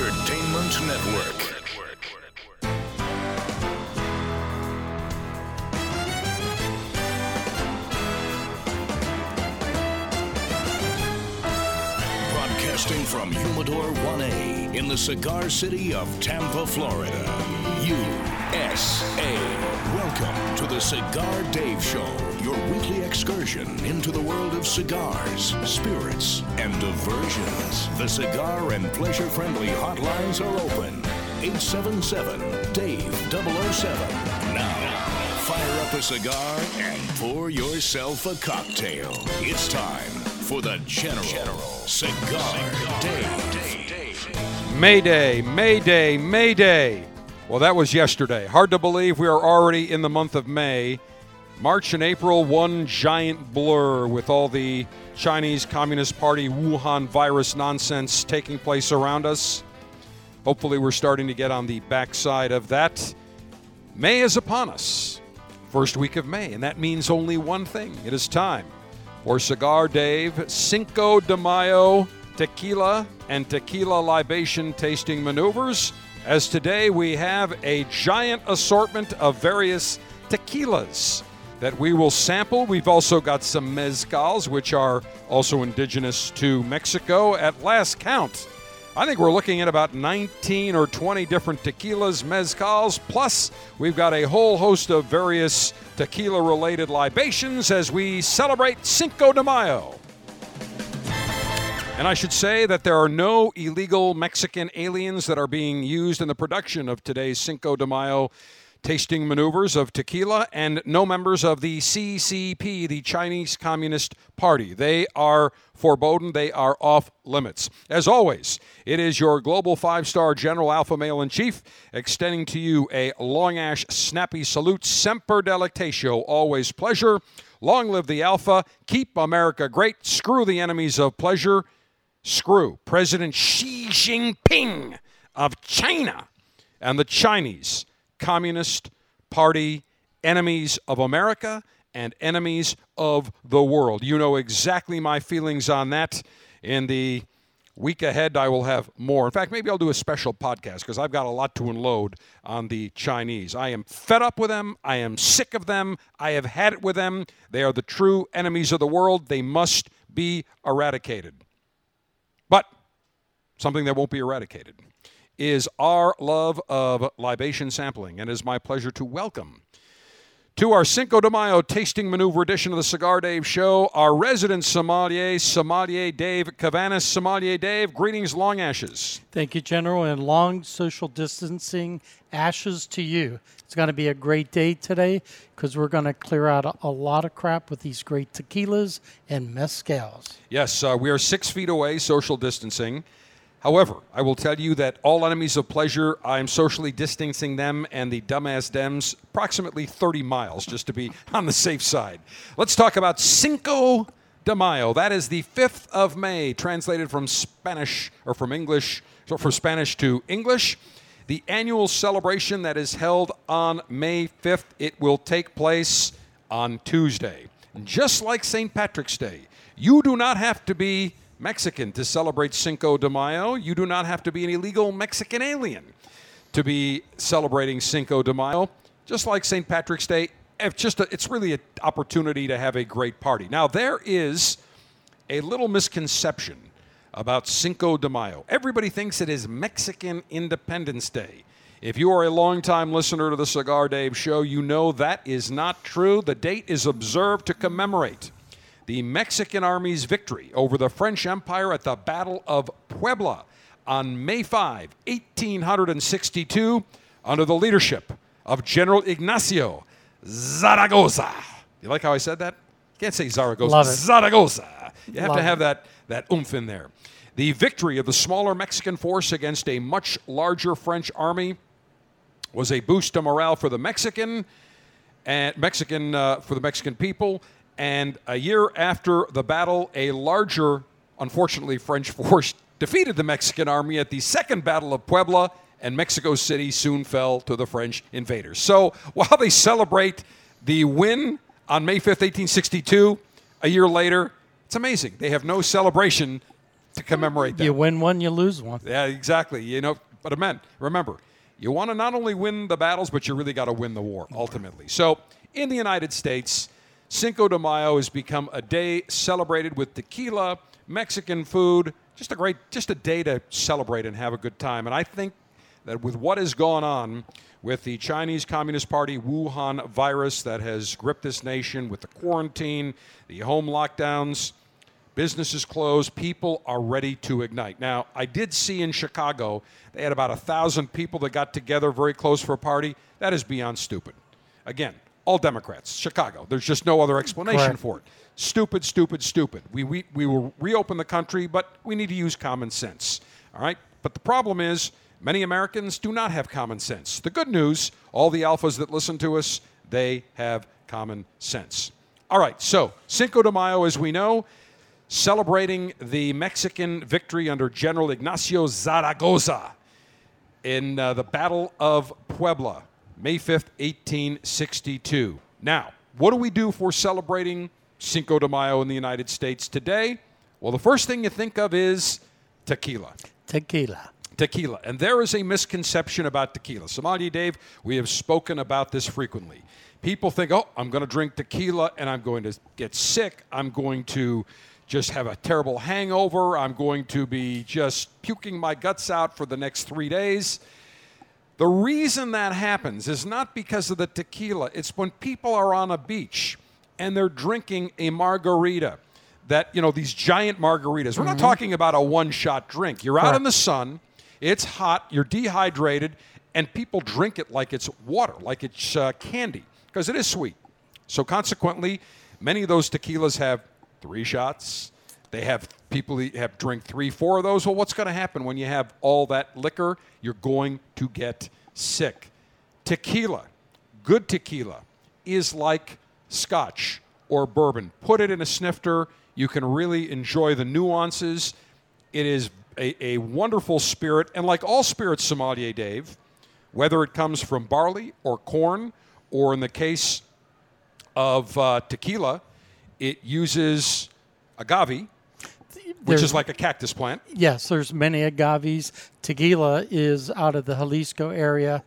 Entertainment Network. Broadcasting from Humidor 1A in the cigar city of Tampa, Florida, USA. Welcome to the Cigar Dave Show, your weekly excursion into the world of cigars, spirits, and diversions. The cigar and pleasure-friendly hotlines are open. 877-DAVE-007. Now, fire up a cigar and pour yourself a cocktail. It's time for the General Cigar Dave. Mayday, Mayday, Mayday. Well, that was yesterday. Hard to believe we are already in the month of May. March and April, one giant blur with all the Chinese Communist Party Wuhan virus nonsense taking place around us. Hopefully we're starting to get on the backside of that. May is upon us. First week of May, and that means only one thing. It is time for Cigar Dave, Cinco de Mayo tequila and tequila libation tasting maneuvers. As today we have a giant assortment of various tequilas that we will sample. We've also got some mezcals, which are also indigenous to Mexico. At last count, I think we're looking at about 19 or 20 different tequilas, mezcals, plus we've got a whole host of various tequila-related libations as we celebrate Cinco de Mayo. And I should say that there are no illegal Mexican aliens that are being used in the production of today's Cinco de Mayo tasting maneuvers of tequila, and no members of the CCP, the Chinese Communist Party. They are forbidden. They are off limits. As always, it is your global five-star general alpha male in chief extending to you a long ash snappy salute. Semper delectatio, always pleasure. Long live the alpha. Keep America great. Screw the enemies of pleasure. Screw President Xi Jinping of China and the Chinese Communist Party, enemies of America and enemies of the world. You know exactly my feelings on that. In the week ahead, I will have more. In fact, maybe I'll do a special podcast because I've got a lot to unload on the Chinese. I am fed up with them. I am sick of them. I have had it with them. They are the true enemies of the world. They must be eradicated. But something that won't be eradicated is our love of libation sampling, and it is my pleasure to welcome to our Cinco de Mayo tasting maneuver edition of the Cigar Dave Show our resident sommelier, Sommelier Dave Cavanis. Sommelier Dave, greetings, long ashes. Thank you, General, and long social distancing ashes to you. It's going to be a great day today because we're going to clear out a lot of crap with these great tequilas and mezcals. Yes, we are 6 feet away, social distancing. However, I will tell you that all enemies of pleasure, I'm socially distancing them and the dumbass Dems approximately 30 miles just to be on the safe side. Let's talk about Cinco de Mayo. That is the 5th of May, translated from Spanish or from English, so from Spanish to English. The annual celebration that is held on May 5th, it will take place on Tuesday. Just like St. Patrick's Day, you do not have to be Mexican to celebrate Cinco de Mayo. You do not have to be an illegal Mexican alien to be celebrating Cinco de Mayo. Just like St. Patrick's Day, it's really an opportunity to have a great party. Now, there is a little misconception about Cinco de Mayo. Everybody thinks it is Mexican Independence Day. If you are a longtime listener to the Cigar Dave Show, you know that is not true. The date is observed to commemorate the Mexican Army's victory over the French Empire at the Battle of Puebla on May 5, 1862, under the leadership of General Ignacio Zaragoza. You like how I said that? Can't say Zaragoza. Love it. Zaragoza. You have to have that oomph in there. The victory of the smaller Mexican force against a much larger French army was a boost to morale for the Mexican people. And a year after the battle, a larger, unfortunately, French force defeated the Mexican army at the Second Battle of Puebla, and Mexico City soon fell to the French invaders. So while they celebrate the win on May 5th, 1862, a year later, it's amazing. They have no celebration to commemorate that. You win one, you lose one. Yeah, exactly. You know, but man, remember, you want to not only win the battles, but you really got to win the war ultimately. So in the United States, Cinco de Mayo has become a day celebrated with tequila, Mexican food, just a day to celebrate and have a good time. And I think that with what has gone on with the Chinese Communist Party Wuhan virus that has gripped this nation, with the quarantine, the home lockdowns, businesses closed, people are ready to ignite. Now, I did see in Chicago, they had about 1,000 people that got together very close for a party. That is beyond stupid. Again, all Democrats, Chicago. There's just no other explanation for it. Stupid, stupid, stupid. We will reopen the country, but we need to use common sense. All right? But the problem is many Americans do not have common sense. The good news, all the alphas that listen to us, they have common sense. All right, so Cinco de Mayo, as we know, celebrating the Mexican victory under General Ignacio Zaragoza in the Battle of Puebla. May 5th, 1862. Now, what do we do for celebrating Cinco de Mayo in the United States today? Well, the first thing you think of is tequila. Tequila. Tequila. And there is a misconception about tequila. Sommelier Dave, we have spoken about this frequently. People think, oh, I'm going to drink tequila and I'm going to get sick. I'm going to just have a terrible hangover. I'm going to be just puking my guts out for the next 3 days. The reason that happens is not because of the tequila. It's when people are on a beach and they're drinking a margarita, that, you know, these giant margaritas. Mm-hmm. We're not talking about a one-shot drink. You're out in the sun, it's hot, you're dehydrated, and people drink it like it's water, like it's candy, because it is sweet. So consequently, many of those tequilas have 3 shots. They have people that have drink 3, 4 of those. Well, what's going to happen when you have all that liquor? You're going to get sick. Tequila, good tequila, is like scotch or bourbon. Put it in a snifter. You can really enjoy the nuances. It is a wonderful spirit. And like all spirits, Sommelier Dave, whether it comes from barley or corn, or in the case of tequila, it uses agave, which is like a cactus plant. Yes, there's many agaves. Tequila is out of the Jalisco area,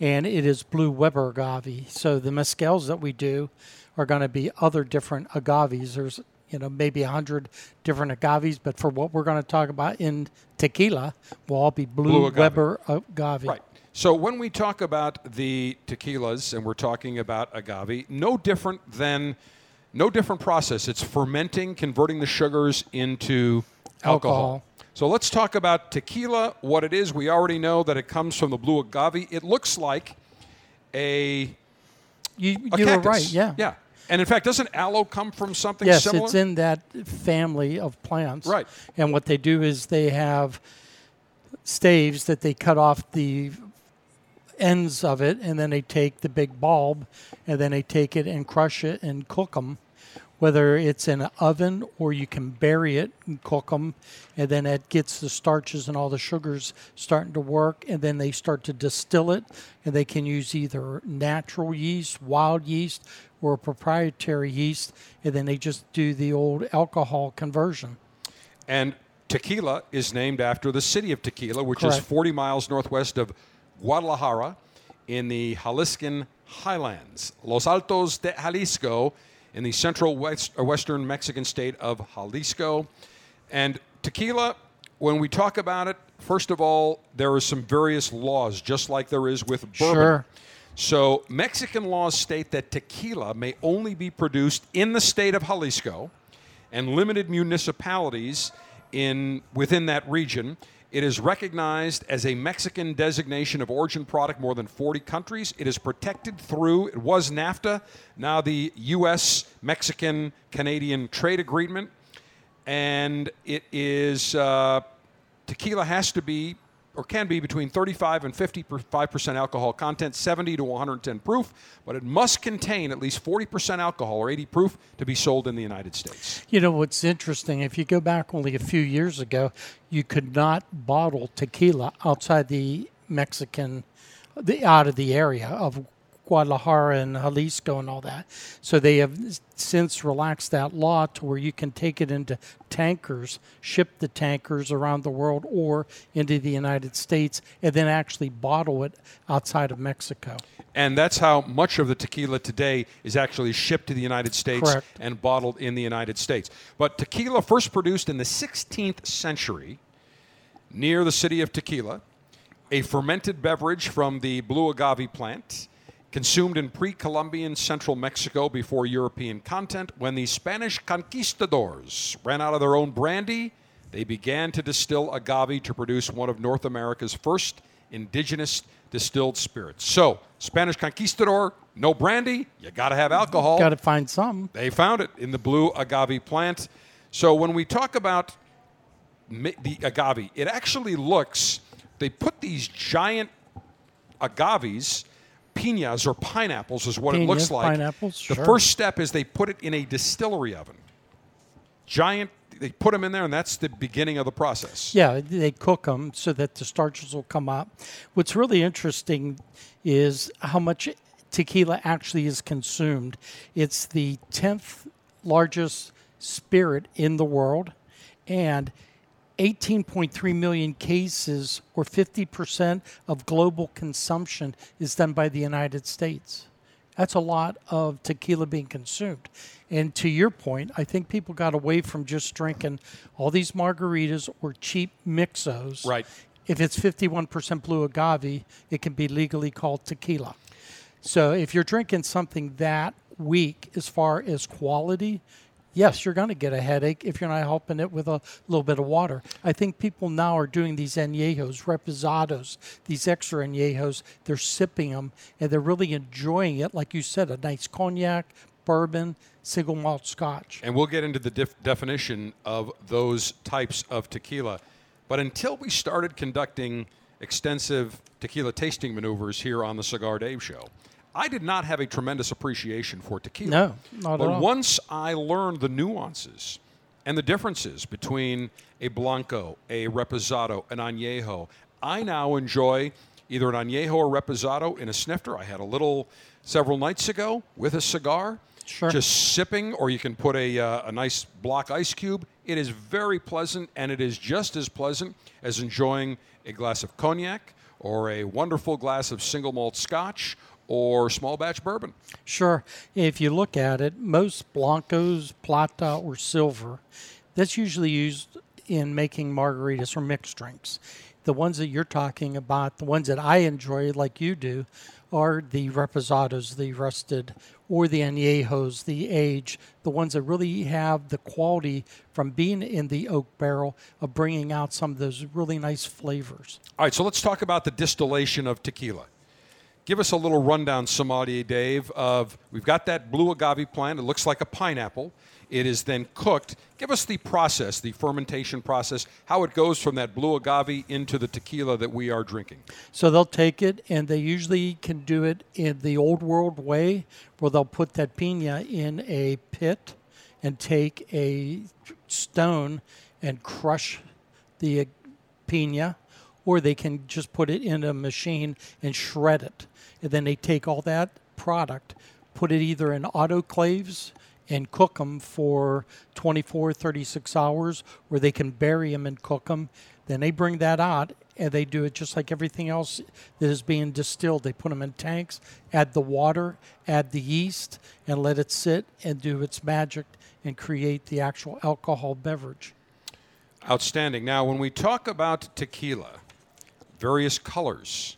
and it is blue Weber agave. So the mezcals that we do are going to be other different agaves. There's, you know, maybe 100 different agaves, but for what we're going to talk about in tequila, will all be blue agave. Weber agave. Right. So when we talk about the tequilas and we're talking about agave, no different process. It's fermenting, converting the sugars into alcohol. So let's talk about tequila, what it is. We already know that it comes from the blue agave. It looks like a cactus. You were right, yeah. Yeah. And in fact, doesn't aloe come from something similar? Yes, it's in that family of plants. Right. And what they do is they have staves that they cut off the ends of it, and then they take the big bulb, and then they take it and crush it and cook them, whether it's in an oven or you can bury it and cook them, and then it gets the starches and all the sugars starting to work, and then they start to distill it, and they can use either natural yeast, wild yeast, or proprietary yeast, and then they just do the old alcohol conversion. And tequila is named after the city of Tequila, which is 40 miles northwest of Guadalajara, in the Jaliscan highlands, Los Altos de Jalisco, in the central western Mexican state of Jalisco. And tequila, when we talk about it, first of all, there are some various laws, just like there is with bourbon. Sure. So Mexican laws state that tequila may only be produced in the state of Jalisco and limited municipalities within that region. It is recognized as a Mexican designation of origin product more than 40 countries. It is protected through, it was NAFTA, now the U.S.-Mexican-Canadian Trade Agreement. And it is, tequila has to be, or can be, between 35 and 55% alcohol content, 70 to 110 proof, but it must contain at least 40% alcohol or 80 proof to be sold in the United States. You know, what's interesting, if you go back only a few years ago, you could not bottle tequila outside the Mexican, out of the area of Guadalajara and Jalisco and all that. So they have since relaxed that law to where you can take it into tankers, ship the tankers around the world or into the United States, and then actually bottle it outside of Mexico. And that's how much of the tequila today is actually shipped to the United States. Correct. And bottled in the United States. But tequila first produced in the 16th century near the city of Tequila, a fermented beverage from the blue agave plant, consumed in pre-Columbian central Mexico before European content. When the Spanish conquistadors ran out of their own brandy, they began to distill agave to produce one of North America's first indigenous distilled spirits. So, Spanish conquistador, no brandy, you got to have alcohol. Got to find some. They found it in the blue agave plant. So when we talk about the agave, it actually looks... They put these giant agaves, piñas or pineapples is what it looks like. Pineapples, sure. The first step is they put it in a distillery oven. Giant, they put them in there, and that's the beginning of the process. Yeah, they cook them so that the starches will come up. What's really interesting is how much tequila actually is consumed. It's the 10th largest spirit in the world, and 18.3 million cases, or 50% of global consumption, is done by the United States. That's a lot of tequila being consumed. And to your point, I think people got away from just drinking all these margaritas or cheap mixos. Right. If it's 51% blue agave, it can be legally called tequila. So if you're drinking something that weak as far as quality, yes, you're going to get a headache if you're not helping it with a little bit of water. I think people now are doing these añejos, reposados, these extra añejos. They're sipping them, and they're really enjoying it. Like you said, a nice cognac, bourbon, single malt scotch. And we'll get into the definition of those types of tequila. But until we started conducting extensive tequila tasting maneuvers here on the Cigar Dave Show, I did not have a tremendous appreciation for tequila. No, not at all. But once I learned the nuances and the differences between a Blanco, a Reposado, an Añejo, I now enjoy either an Añejo or Reposado in a snifter. I had a little several nights ago with a cigar. Sure. Just sipping, or you can put a nice block ice cube. It is very pleasant, and it is just as pleasant as enjoying a glass of cognac or a wonderful glass of single malt scotch or small batch bourbon. Sure. If you look at it, most Blancos, Plata, or Silver, that's usually used in making margaritas or mixed drinks. The ones that you're talking about, the ones that I enjoy like you do, are the Reposados, the Rusted, or the Añejos, the Age, the ones that really have the quality from being in the oak barrel of bringing out some of those really nice flavors. All right, so let's talk about the distillation of tequila. Give us a little rundown, Sommelier Dave, of we've got that blue agave plant. It looks like a pineapple. It is then cooked. Give us the process, the fermentation process, how it goes from that blue agave into the tequila that we are drinking. So they'll take it, and they usually can do it in the old world way, where they'll put that piña in a pit and take a stone and crush the piña, or they can just put it in a machine and shred it. And then they take all that product, put it either in autoclaves and cook them for 24, 36 hours, or they can bury them and cook them. Then they bring that out, and they do it just like everything else that is being distilled. They put them in tanks, add the water, add the yeast, and let it sit and do its magic and create the actual alcohol beverage. Outstanding. Now, when we talk about tequila, various colors,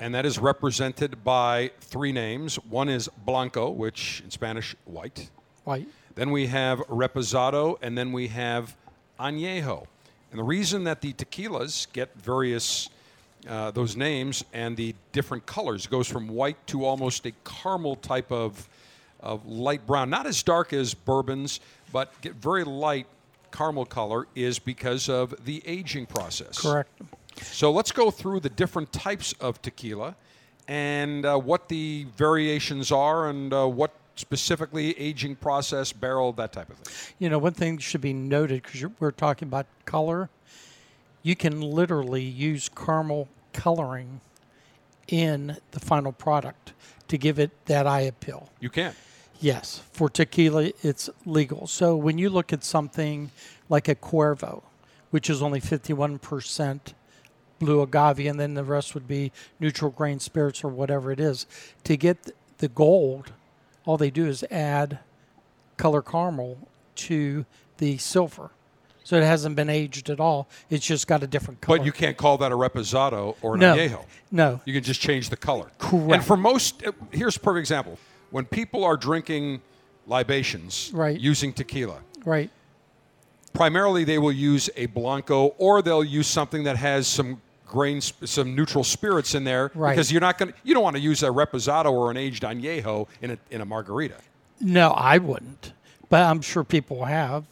and that is represented by three names. One is Blanco, which in Spanish, white. White. Then we have Reposado, and then we have Añejo. And the reason that the tequilas get various, those names and the different colors, goes from white to almost a caramel type of light brown. Not as dark as bourbons, but get very light caramel color, is because of the aging process. Correct. So let's go through the different types of tequila and what the variations are and what specifically aging process, barrel, that type of thing. You know, one thing should be noted, because we're talking about color, you can literally use caramel coloring in the final product. to give it that eye appeal. You can. Yes. For tequila, it's legal. So when you look at something like a Cuervo, which is only 51% blue agave, and then the rest would be neutral grain spirits or whatever it is, to get the gold, all they do is add color caramel to the silver. So it hasn't been aged at all. It's just got a different color. But you can't call that a reposado or an añejo. No. You can just change the color. Correct. And for most, here's a perfect example. When people are drinking libations using tequila, primarily they will use a Blanco, or they'll use something that has some grains, some neutral spirits in there, because you're not going, you don't want to use a reposado or an aged añejo in a margarita. No, I wouldn't. But I'm sure people have,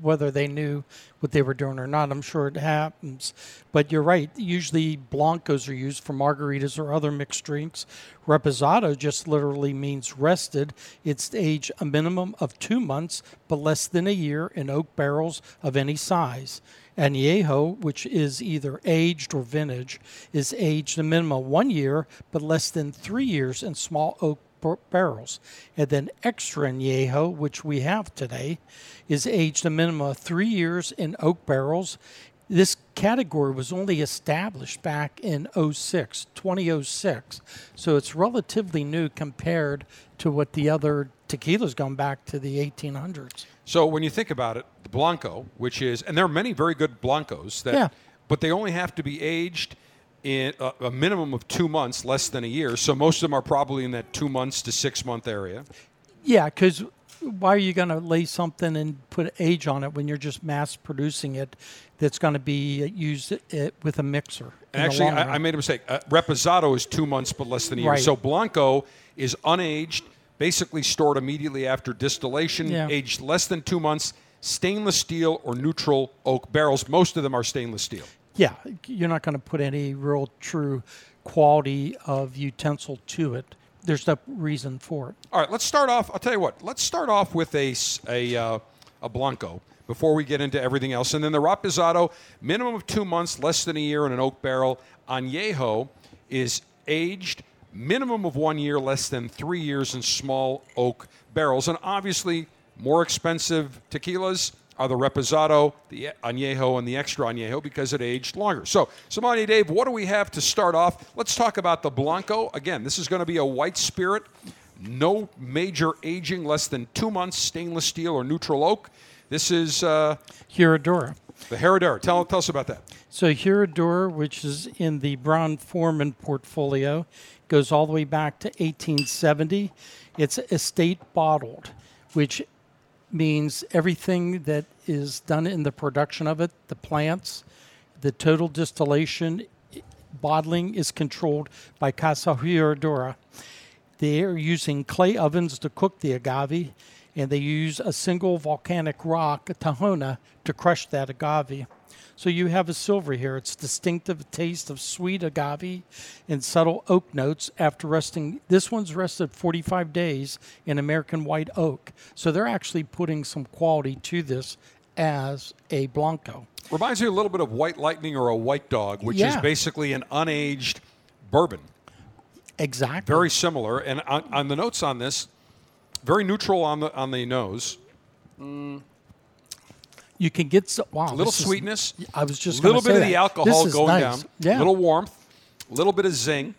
whether they knew what they were doing or not. I'm sure it happens. But you're right. Usually Blancos are used for margaritas or other mixed drinks. Reposado just literally means rested. It's aged a minimum of 2 months, but less than a year in oak barrels of any size. Añejo, which is either aged or vintage, is aged a minimum of 1 year, but less than 3 years in small oak barrels. And then extra añejo, which we have today, is aged a minimum of 3 years in oak barrels. This category was only established back in 2006, so it's relatively new compared to what the other tequila's gone back to the 1800s. So when you think about it, the Blanco, which is, and there are many very good Blancos, that, but they only have to be aged in a minimum of 2 months, less than a year. So most of them are probably in that 2 months to 6 month area. Yeah, because why are you going to lay something and put age on it when you're just mass producing it that's going to be used with a mixer? And actually, I made a mistake. Reposado is 2 months, but less than a year. Right. So Blanco is unaged, basically stored immediately after distillation, aged less than 2 months, stainless steel or neutral oak barrels. Most of them are stainless steel. Yeah, you're not going to put any real true quality of utensil to it. There's no reason for it. All right, let's start off. I'll tell you what. Let's start off with a Blanco before we get into everything else. And then the Reposado, minimum of 2 months, less than a year in an oak barrel. Añejo is aged, minimum of 1 year, less than 3 years in small oak barrels. And obviously, more expensive tequilas are the Reposado, the Añejo, and the Extra Añejo because it aged longer. So, Sommelier Dave, what do we have to start off? Let's talk about the Blanco. Again, this is going to be a white spirit, no major aging, less than 2 months, stainless steel or neutral oak. This is Herradura. The Herradura. Tell us about that. So Herradura, which is in the Brown Forman portfolio, goes all the way back to 1870. It's estate bottled, which means everything that is done in the production of it, the plants, the total distillation, bottling is controlled by Casa Herradura. They are using clay ovens to cook the agave, and they use a single volcanic rock, a Tahona, to crush that agave. So you have a silver here. It's distinctive taste of sweet agave and subtle oak notes after resting. This one's rested 45 days in American white oak. So they're actually putting some quality to this as a Blanco. Reminds me a little bit of White Lightning or a White Dog, which is basically an unaged bourbon. Exactly. Very similar. And on the notes on this, very neutral on the nose. You can get a little sweetness. I was just going to say a little bit of the alcohol going down, a little warmth, a little bit of zing.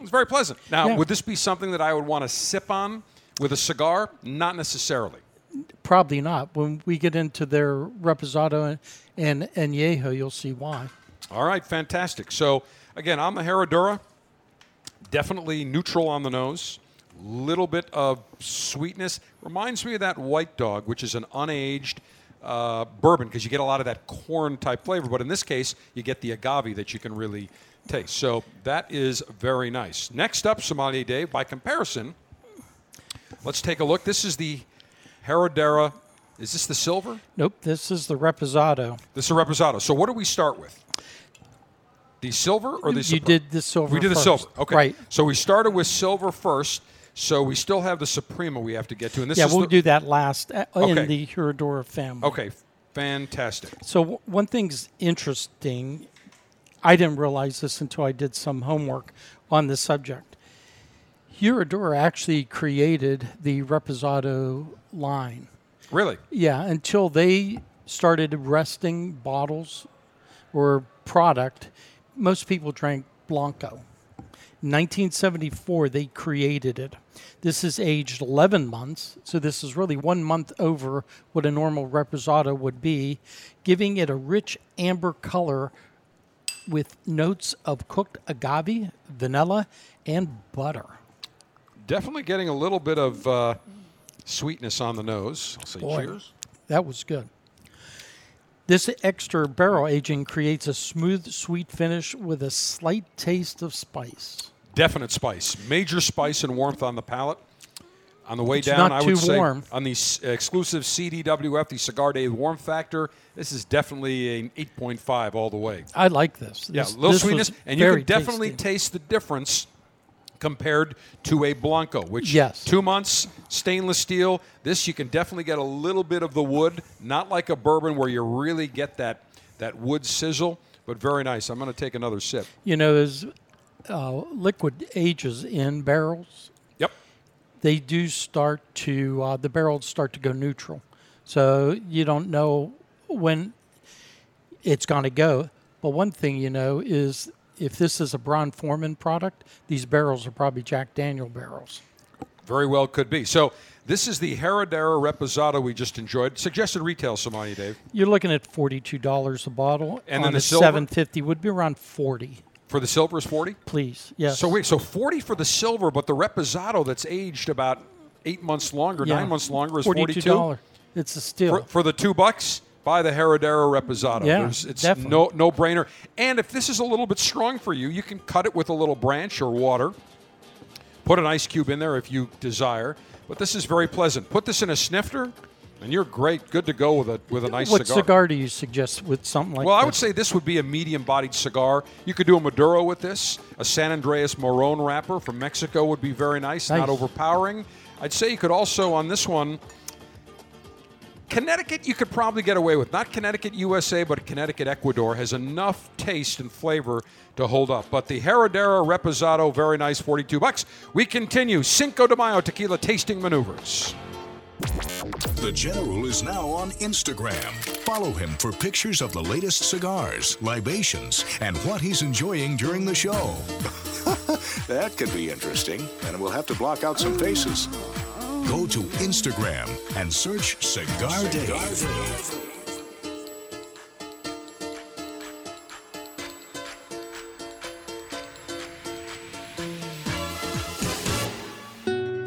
It's very pleasant. Now, would this be something that I would want to sip on with a cigar? Not necessarily. Probably not. When we get into their Reposado and Añejo, you'll see why. All right, fantastic. So, again, on the Herradura, definitely neutral on the nose. Little bit of sweetness. Reminds me of that White Dog, which is an unaged bourbon, because you get a lot of that corn type flavor, but in this case you get the agave that you can really taste. So that is very nice. Next up, Sommelier Dave, by comparison, let's take a look. This is the Herradura. Is this the silver? Nope, this is the Reposado. This is the Reposado. So what do we start with? The silver or the silver? You did the silver. We did first. The silver. Okay. Right. So we started with silver first. So we still have the Suprema we have to get to. And this is we'll do that last in the Herradura family. Okay, fantastic. So one thing's interesting. I didn't realize this until I did some homework on the subject. Eurodura actually created the Reposado line. Really? Yeah, until they started resting bottles or product. Most people drank Blanco. In 1974, they created it. This is aged 11 months, so this is really 1 month over what a normal Reposado would be, giving it a rich amber color with notes of cooked agave, vanilla, and butter. Definitely getting a little bit of sweetness on the nose. I'll say cheers. That was good. This extra barrel aging creates a smooth, sweet finish with a slight taste of spice. Definite spice. Major spice and warmth on the palate. On the way down, I would say on the exclusive CDWF, the Cigar Dave Warm Factor, this is definitely an 8.5 all the way. I like this. Yeah, a little sweetness. And you can definitely taste the difference compared to a Blanco, which 2 months, stainless steel. This, you can definitely get a little bit of the wood, not like a bourbon where you really get that wood sizzle, but very nice. I'm going to take another sip. You know, as liquid ages in barrels, they do start to, the barrels start to go neutral. So you don't know when it's going to go. But one thing you know is if this is a Brown Forman product, these barrels are probably Jack Daniel barrels. Very well could be. So this is the Herradura Reposado we just enjoyed. Suggested retail, Sommelier Dave. You're looking at $42 a bottle. And then the silver? $7.50 would be around $40. For the silver is $40? Please, yes. So wait, so $40 for the silver, but the Reposado that's aged about 8 months longer, 9 months longer is $42? It's a steal. For the $2, buy the Herradura Reposado. Yeah, it's definitely. No brainer. And if this is a little bit strong for you, you can cut it with a little branch or water. Put an ice cube in there if you desire. But this is very pleasant. Put this in a snifter. And you're great, good to go with a nice cigar. What cigar do you suggest with something like that? Well, I would say this would be a medium-bodied cigar. You could do a Maduro with this. A San Andrés Morrón wrapper from Mexico would be very nice, not overpowering. I'd say you could also, on this one, Connecticut you could probably get away with. Not Connecticut USA, but Connecticut Ecuador has enough taste and flavor to hold up. But the Herradura Reposado, very nice, $42. We continue Cinco de Mayo Tequila Tasting Maneuvers. The General is now on Instagram. Follow him for pictures of the latest cigars, libations, and what he's enjoying during the show. That could be interesting, and we'll have to block out some faces. Go to Instagram and search Cigar Dave.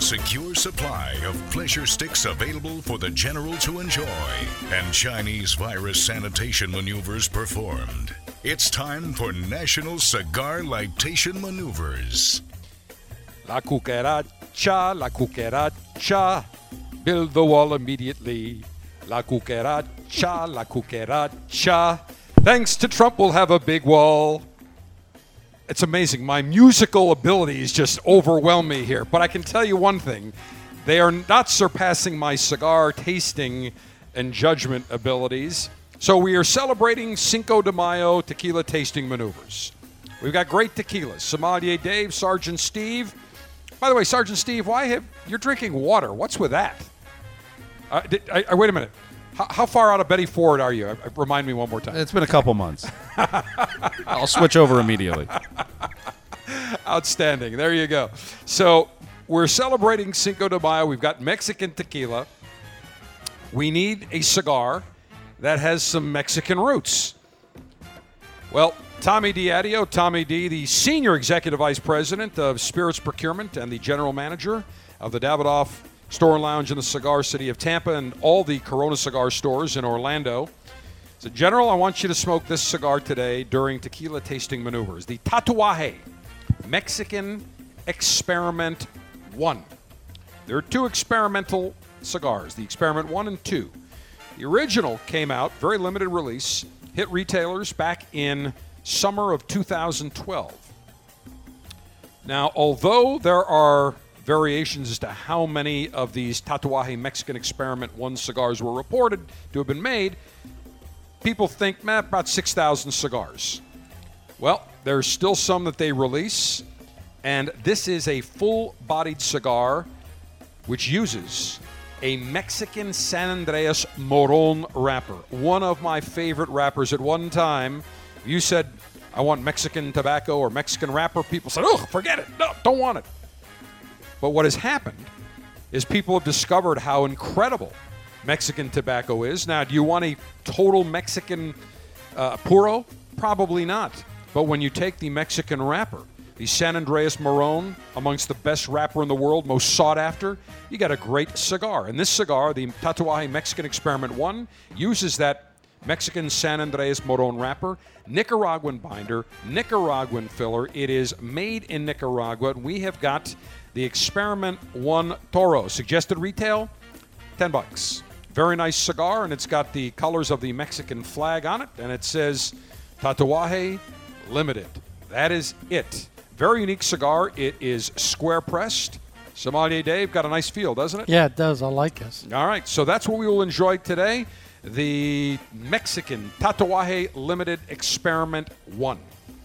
Secure supply of pleasure sticks available for the General to enjoy, and Chinese virus sanitation maneuvers performed. It's time for National Cigar Lightation Maneuvers. La cucaracha, build the wall immediately. La cucaracha, la cucaracha. Thanks to Trump, we'll have a big wall. It's amazing. My musical abilities just overwhelm me here. But I can tell you one thing. They are not surpassing my cigar tasting and judgment abilities. So we are celebrating Cinco de Mayo tequila tasting maneuvers. We've got great tequilas. Sommelier Dave, Sergeant Steve. By the way, Sergeant Steve, you're drinking water. What's with that? Wait a minute. How far out of Betty Ford are you? Remind me one more time. It's been a couple months. I'll switch over immediately. Outstanding. There you go. So we're celebrating Cinco de Mayo. We've got Mexican tequila. We need a cigar that has some Mexican roots. Well, Tommy D'Adio, Tommy D, the Senior Executive Vice President of Spirits Procurement and the General Manager of the Davidoff Store and Lounge in the Cigar City of Tampa and all the Corona cigar stores in Orlando. So, General, I want you to smoke this cigar today during tequila tasting maneuvers. The Tatuaje Mexican Experiment 1. There are two experimental cigars, the Experiment 1 and 2. The original came out, very limited release, hit retailers back in summer of 2012. Now, although there are variations as to how many of these Tatuaje Mexican Experiment 1 cigars were reported to have been made, people think, about 6,000 cigars. Well, there's still some that they release, and this is a full-bodied cigar which uses a Mexican San Andrés Morrón wrapper, one of my favorite wrappers. At one time, you said, I want Mexican tobacco or Mexican wrapper. People said, oh, forget it. No, don't want it. But what has happened is people have discovered how incredible Mexican tobacco is. Now, do you want a total Mexican puro? Probably not. But when you take the Mexican wrapper, the San Andrés Morrón, amongst the best wrapper in the world, most sought after, you got a great cigar. And this cigar, the Tatuaje Mexican Experiment 1, uses that Mexican San Andrés Morrón wrapper, Nicaraguan binder, Nicaraguan filler. It is made in Nicaragua. We have got the Experiment 1 Toro. Suggested retail, $10. Very nice cigar, and it's got the colors of the Mexican flag on it, and it says Tatuaje Limited. That is it. Very unique cigar. It is square pressed. Sommelier Dave, got a nice feel, doesn't it? Yeah, it does. I like it. All right, so that's what we will enjoy today. The Mexican Tatuaje Limited Experiment 1.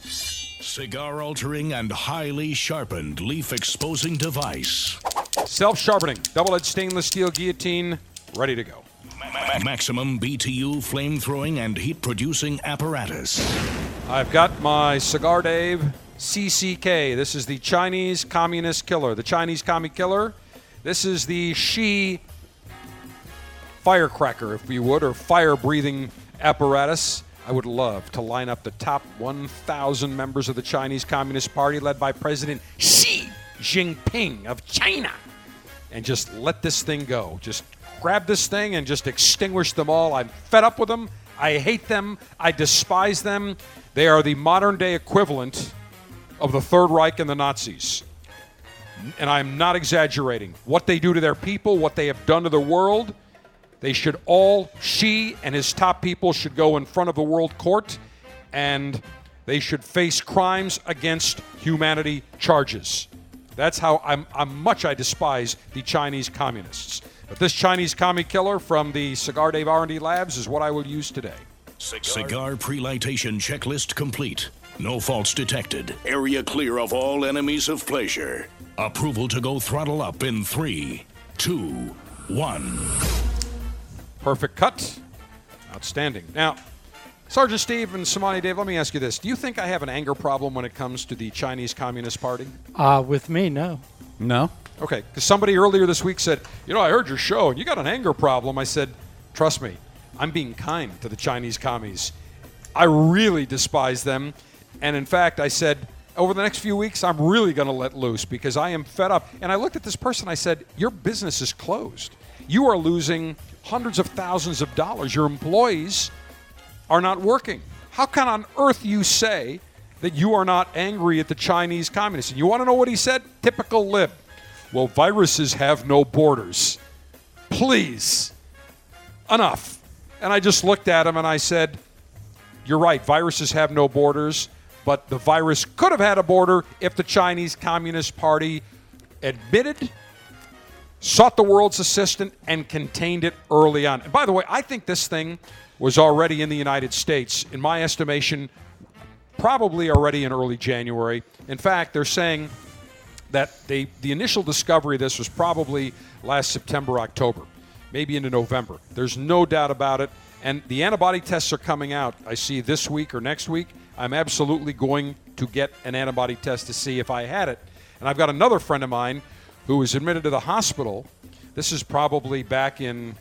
Cigar altering and highly sharpened leaf exposing device. Self-sharpening, double-edged stainless steel guillotine, ready to go. Maximum BTU flame-throwing and heat-producing apparatus. I've got my Cigar Dave CCK. This is the Chinese Communist Killer. The Chinese Commie Killer. This is the Shi firecracker, if you would, or fire-breathing apparatus. I would love to line up the top 1,000 members of the Chinese Communist Party led by President Xi Jinping of China and just let this thing go. Just grab this thing and just extinguish them all. I'm fed up with them. I hate them. I despise them. They are the modern-day equivalent of the Third Reich and the Nazis. And I'm not exaggerating. What they do to their people, what they have done to the world, they should all, Xi and his top people should go in front of the world court and they should face crimes against humanity charges. That's how I despise the Chinese communists. But this Chinese commie killer from the Cigar Dave R&D Labs is what I will use today. Cigar prelightation checklist complete. No faults detected. Area clear of all enemies of pleasure. Approval to go throttle up in 3, 2, 1. Perfect cut. Outstanding. Now, Sergeant Steve and Sommelier Dave, let me ask you this. Do you think I have an anger problem when it comes to the Chinese Communist Party? With me, no. No? Okay, because somebody earlier this week said, I heard your show, and you got an anger problem. I said, trust me, I'm being kind to the Chinese commies. I really despise them. And, in fact, I said, over the next few weeks, I'm really going to let loose because I am fed up. And I looked at this person. I said, your business is closed. You are losing hundreds of thousands of dollars. Your employees are not working. How can on earth you say that you are not angry at the Chinese communists? And you want to know what he said? Typical lib. Well, viruses have no borders. Please. Enough. And I just looked at him and I said, you're right. Viruses have no borders. but the virus could have had a border if the Chinese Communist Party admitted, sought the world's assistance, and contained it early on. And by the way, I think this thing was already in the United States, in my estimation, probably already in early January. In fact, they're saying that the initial discovery of this was probably last September, October, maybe into November. There's no doubt about it. And the antibody tests are coming out, I see, this week or next week. I'm absolutely going to get an antibody test to see if I had it. And I've got another friend of mine who was admitted to the hospital. This is probably back in,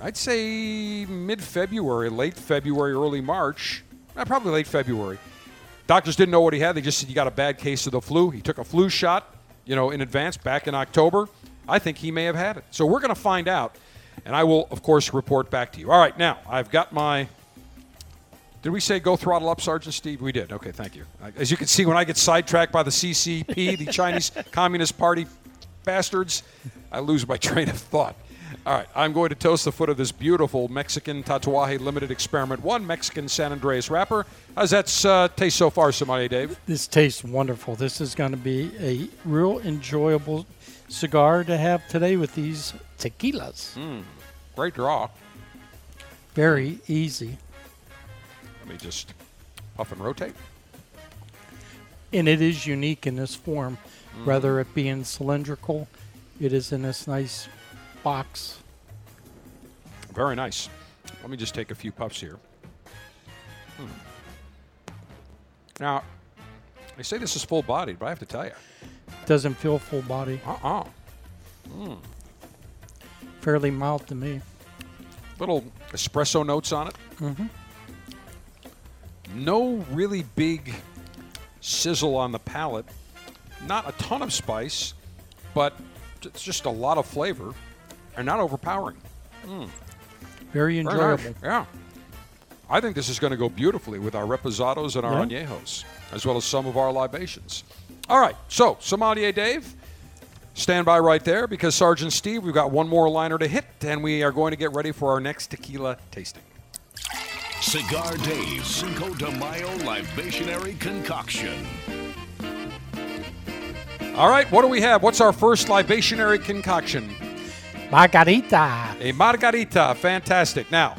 I'd say, mid-February, late February, early March. Probably late February. Doctors didn't know what he had. They just said, you got a bad case of the flu. He took a flu shot, in advance back in October. I think he may have had it. So we're going to find out. And I will, of course, report back to you. All right, now, I've got my... Did we say go throttle up, Sergeant Steve? We did. Okay, thank you. As you can see, when I get sidetracked by the CCP, the Chinese Communist Party bastards, I lose my train of thought. All right, I'm going to toast the foot of this beautiful Mexican Tatuaje Limited Experiment 1 Mexican San Andres wrapper. How does that taste so far, Sommelier Dave? This tastes wonderful. This is going to be a real enjoyable cigar to have today with these tequilas. Great draw. Very easy. Let me just puff and rotate. And it is unique in this form. Rather it being cylindrical, it is in this nice box. Very nice. Let me just take a few puffs here. Now, they say this is full-bodied, but I have to tell you. It doesn't feel full-bodied. Fairly mild to me. Little espresso notes on it. No really big sizzle on the palate. Not a ton of spice, but it's just a lot of flavor and not overpowering. Very enjoyable. Very nice. Yeah. I think this is going to go beautifully with our reposados and our añejos, as well as some of our libations. All right. So, Sommelier Dave, stand by right there because, Sergeant Steve, we've got one more liner to hit, and we are going to get ready for our next tequila tasting. Cigar Dave Cinco de Mayo libationary concoction. All right, what do we have? What's our first libationary concoction? Margarita. A margarita. Fantastic. Now,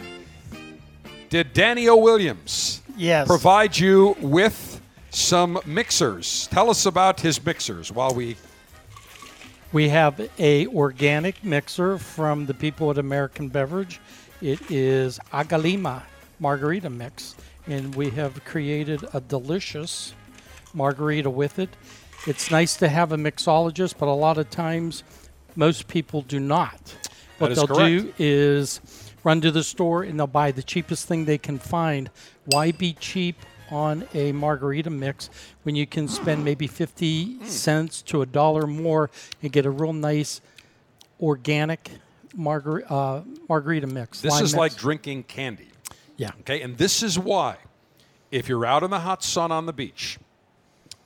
did Danny O. Williams provide you with some mixers? Tell us about his mixers while we... We have a organic mixer from the people at American Beverage. It is Agalima margarita mix, and we have created a delicious margarita with it. It's nice to have a mixologist, but a lot of times most people do not. What they'll do is run to the store and they'll buy the cheapest thing they can find. Why be cheap on a margarita mix when you can spend maybe 50 cents to $1 more and get a real nice organic margarita mix? This is like drinking candy. Yeah. Okay, and this is why, if you're out in the hot sun on the beach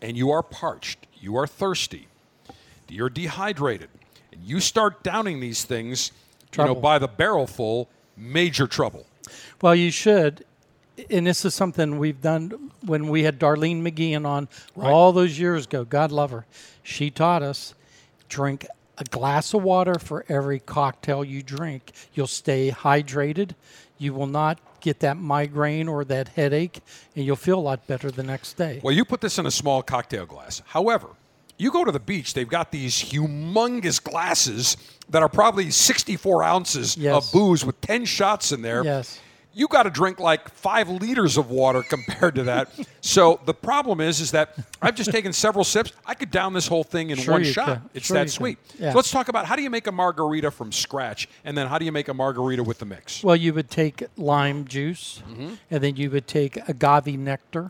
and you are parched, you are thirsty, you're dehydrated, and you start downing these things, by the barrel full, major trouble. Well, you should, and this is something we've done when we had Darlene McGeehan on all those years ago. God love her. She taught us, drink a glass of water for every cocktail you drink. You'll stay hydrated. You will not get that migraine or that headache, and you'll feel a lot better the next day. Well, you put this in a small cocktail glass. However, you go to the beach, they've got these humongous glasses that are probably 64 ounces of booze with 10 shots in there. Yes. You got to drink like 5 liters of water compared to that. So the problem is that I've just taken several sips. I could down this whole thing in one shot. It's that sweet. Yeah. So let's talk about how do you make a margarita from scratch, and then how do you make a margarita with the mix? Well, you would take lime juice, and then you would take agave nectar,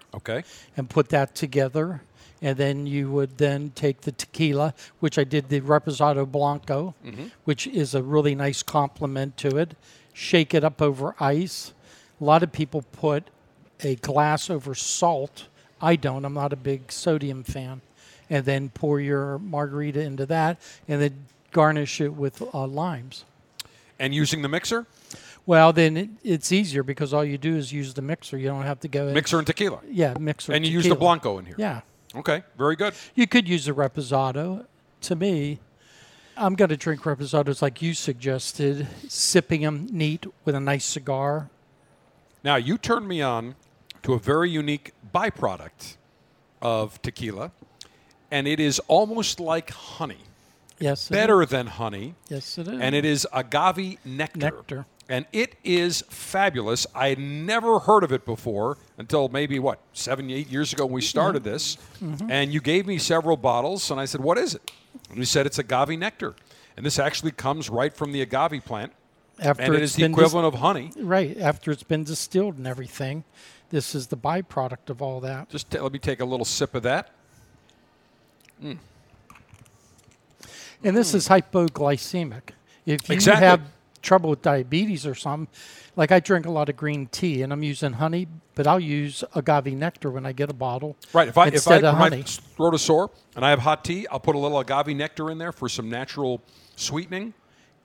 and put that together. And then you would then take the tequila, which I did the Reposado Blanco, which is a really nice complement to it. Shake it up over ice. A lot of people put a glass over salt. I don't. I'm not a big sodium fan. And then pour your margarita into that and then garnish it with limes. And using the mixer? Well, then it's easier because all you do is use the mixer. You don't have to go in. Mixer and tequila. Yeah, mixer and tequila. And you use the Blanco in here. Yeah. Okay, very good. You could use the Reposado. To me, I'm going to drink Reposados like you suggested, sipping them neat with a nice cigar. Now, you turned me on to a very unique byproduct of tequila, and it is almost like honey. Yes, it better is. Than honey. Yes, it is. And it is agave nectar. And it is fabulous. I had never heard of it before until maybe, 7, 8 years ago when we started this. Mm-hmm. And you gave me several bottles, and I said, what is it? And you said it's agave nectar. And this actually comes right from the agave plant. After and it is the equivalent of honey. Right. After it's been distilled and everything, this is the byproduct of all that. Just let me take a little sip of that. Mm. And this is hypoglycemic. If you have trouble with diabetes or something, like I drink a lot of green tea, and I'm using honey, but I'll use agave nectar when I get a bottle. Right. If my throat is sore and I have hot tea, I'll put a little agave nectar in there for some natural sweetening.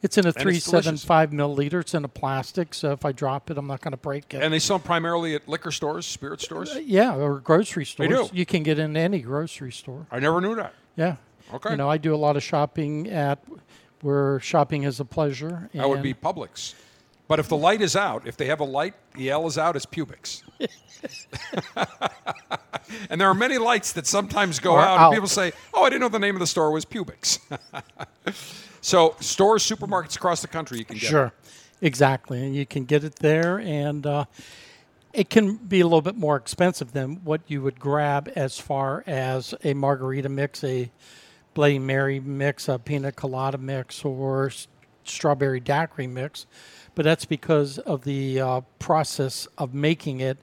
It's in a 375 milliliter. It's in a plastic, so if I drop it, I'm not going to break it. And they sell them primarily at liquor stores, spirit stores? Yeah, or grocery stores. They do. You can get in any grocery store. I never knew that. Yeah. Okay. You know, I do a lot of shopping at where shopping is a pleasure. That would be Publix. But if the light is out, if they have a light, the L is out, it's Publix. And there are many lights that sometimes go out, and people say, oh, I didn't know the name of the store was Publix. So stores, supermarkets across the country you can get it. Exactly. And you can get it there, and it can be a little bit more expensive than what you would grab as far as a margarita mix, a Bloody Mary mix, a pina colada mix, or strawberry daiquiri mix, but that's because of the process of making it.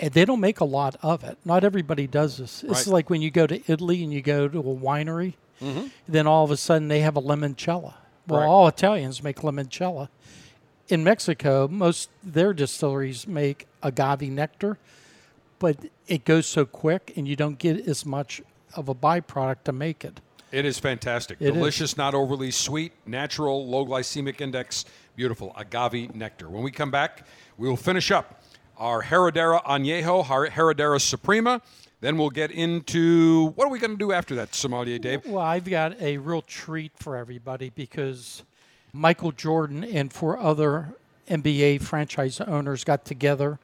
And they don't make a lot of it. Not everybody does this. It's like when you go to Italy and you go to a winery, then all of a sudden they have a limoncello. Well, all Italians make limoncello. In Mexico, most their distilleries make agave nectar, but it goes so quick and you don't get as much of a byproduct to make it. It is fantastic. Delicious, not overly sweet, natural, low glycemic index, beautiful agave nectar. When we come back, we will finish up our Herradura Añejo, Herradura Suprema. Then we'll get into what are we going to do after that, Sommelier Dave? Well, I've got a real treat for everybody because Michael Jordan and 4 other NBA franchise owners got together,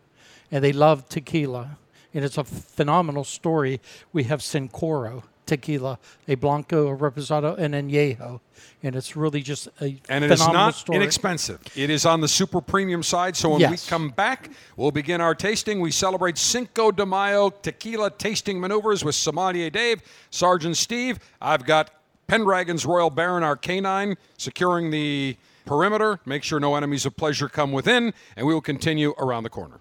and they love tequila. And it's a phenomenal story. We have Cincoro tequila, a Blanco, a Reposado, and an Añejo. And it's really just a phenomenal story. And it is not inexpensive. It is on the super premium side. So when we come back, we'll begin our tasting. We celebrate Cinco de Mayo tequila tasting maneuvers with Sommelier Dave, Sergeant Steve. I've got Pendragon's Royal Baron, our canine, securing the perimeter. Make sure no enemies of pleasure come within. And we will continue around the corner.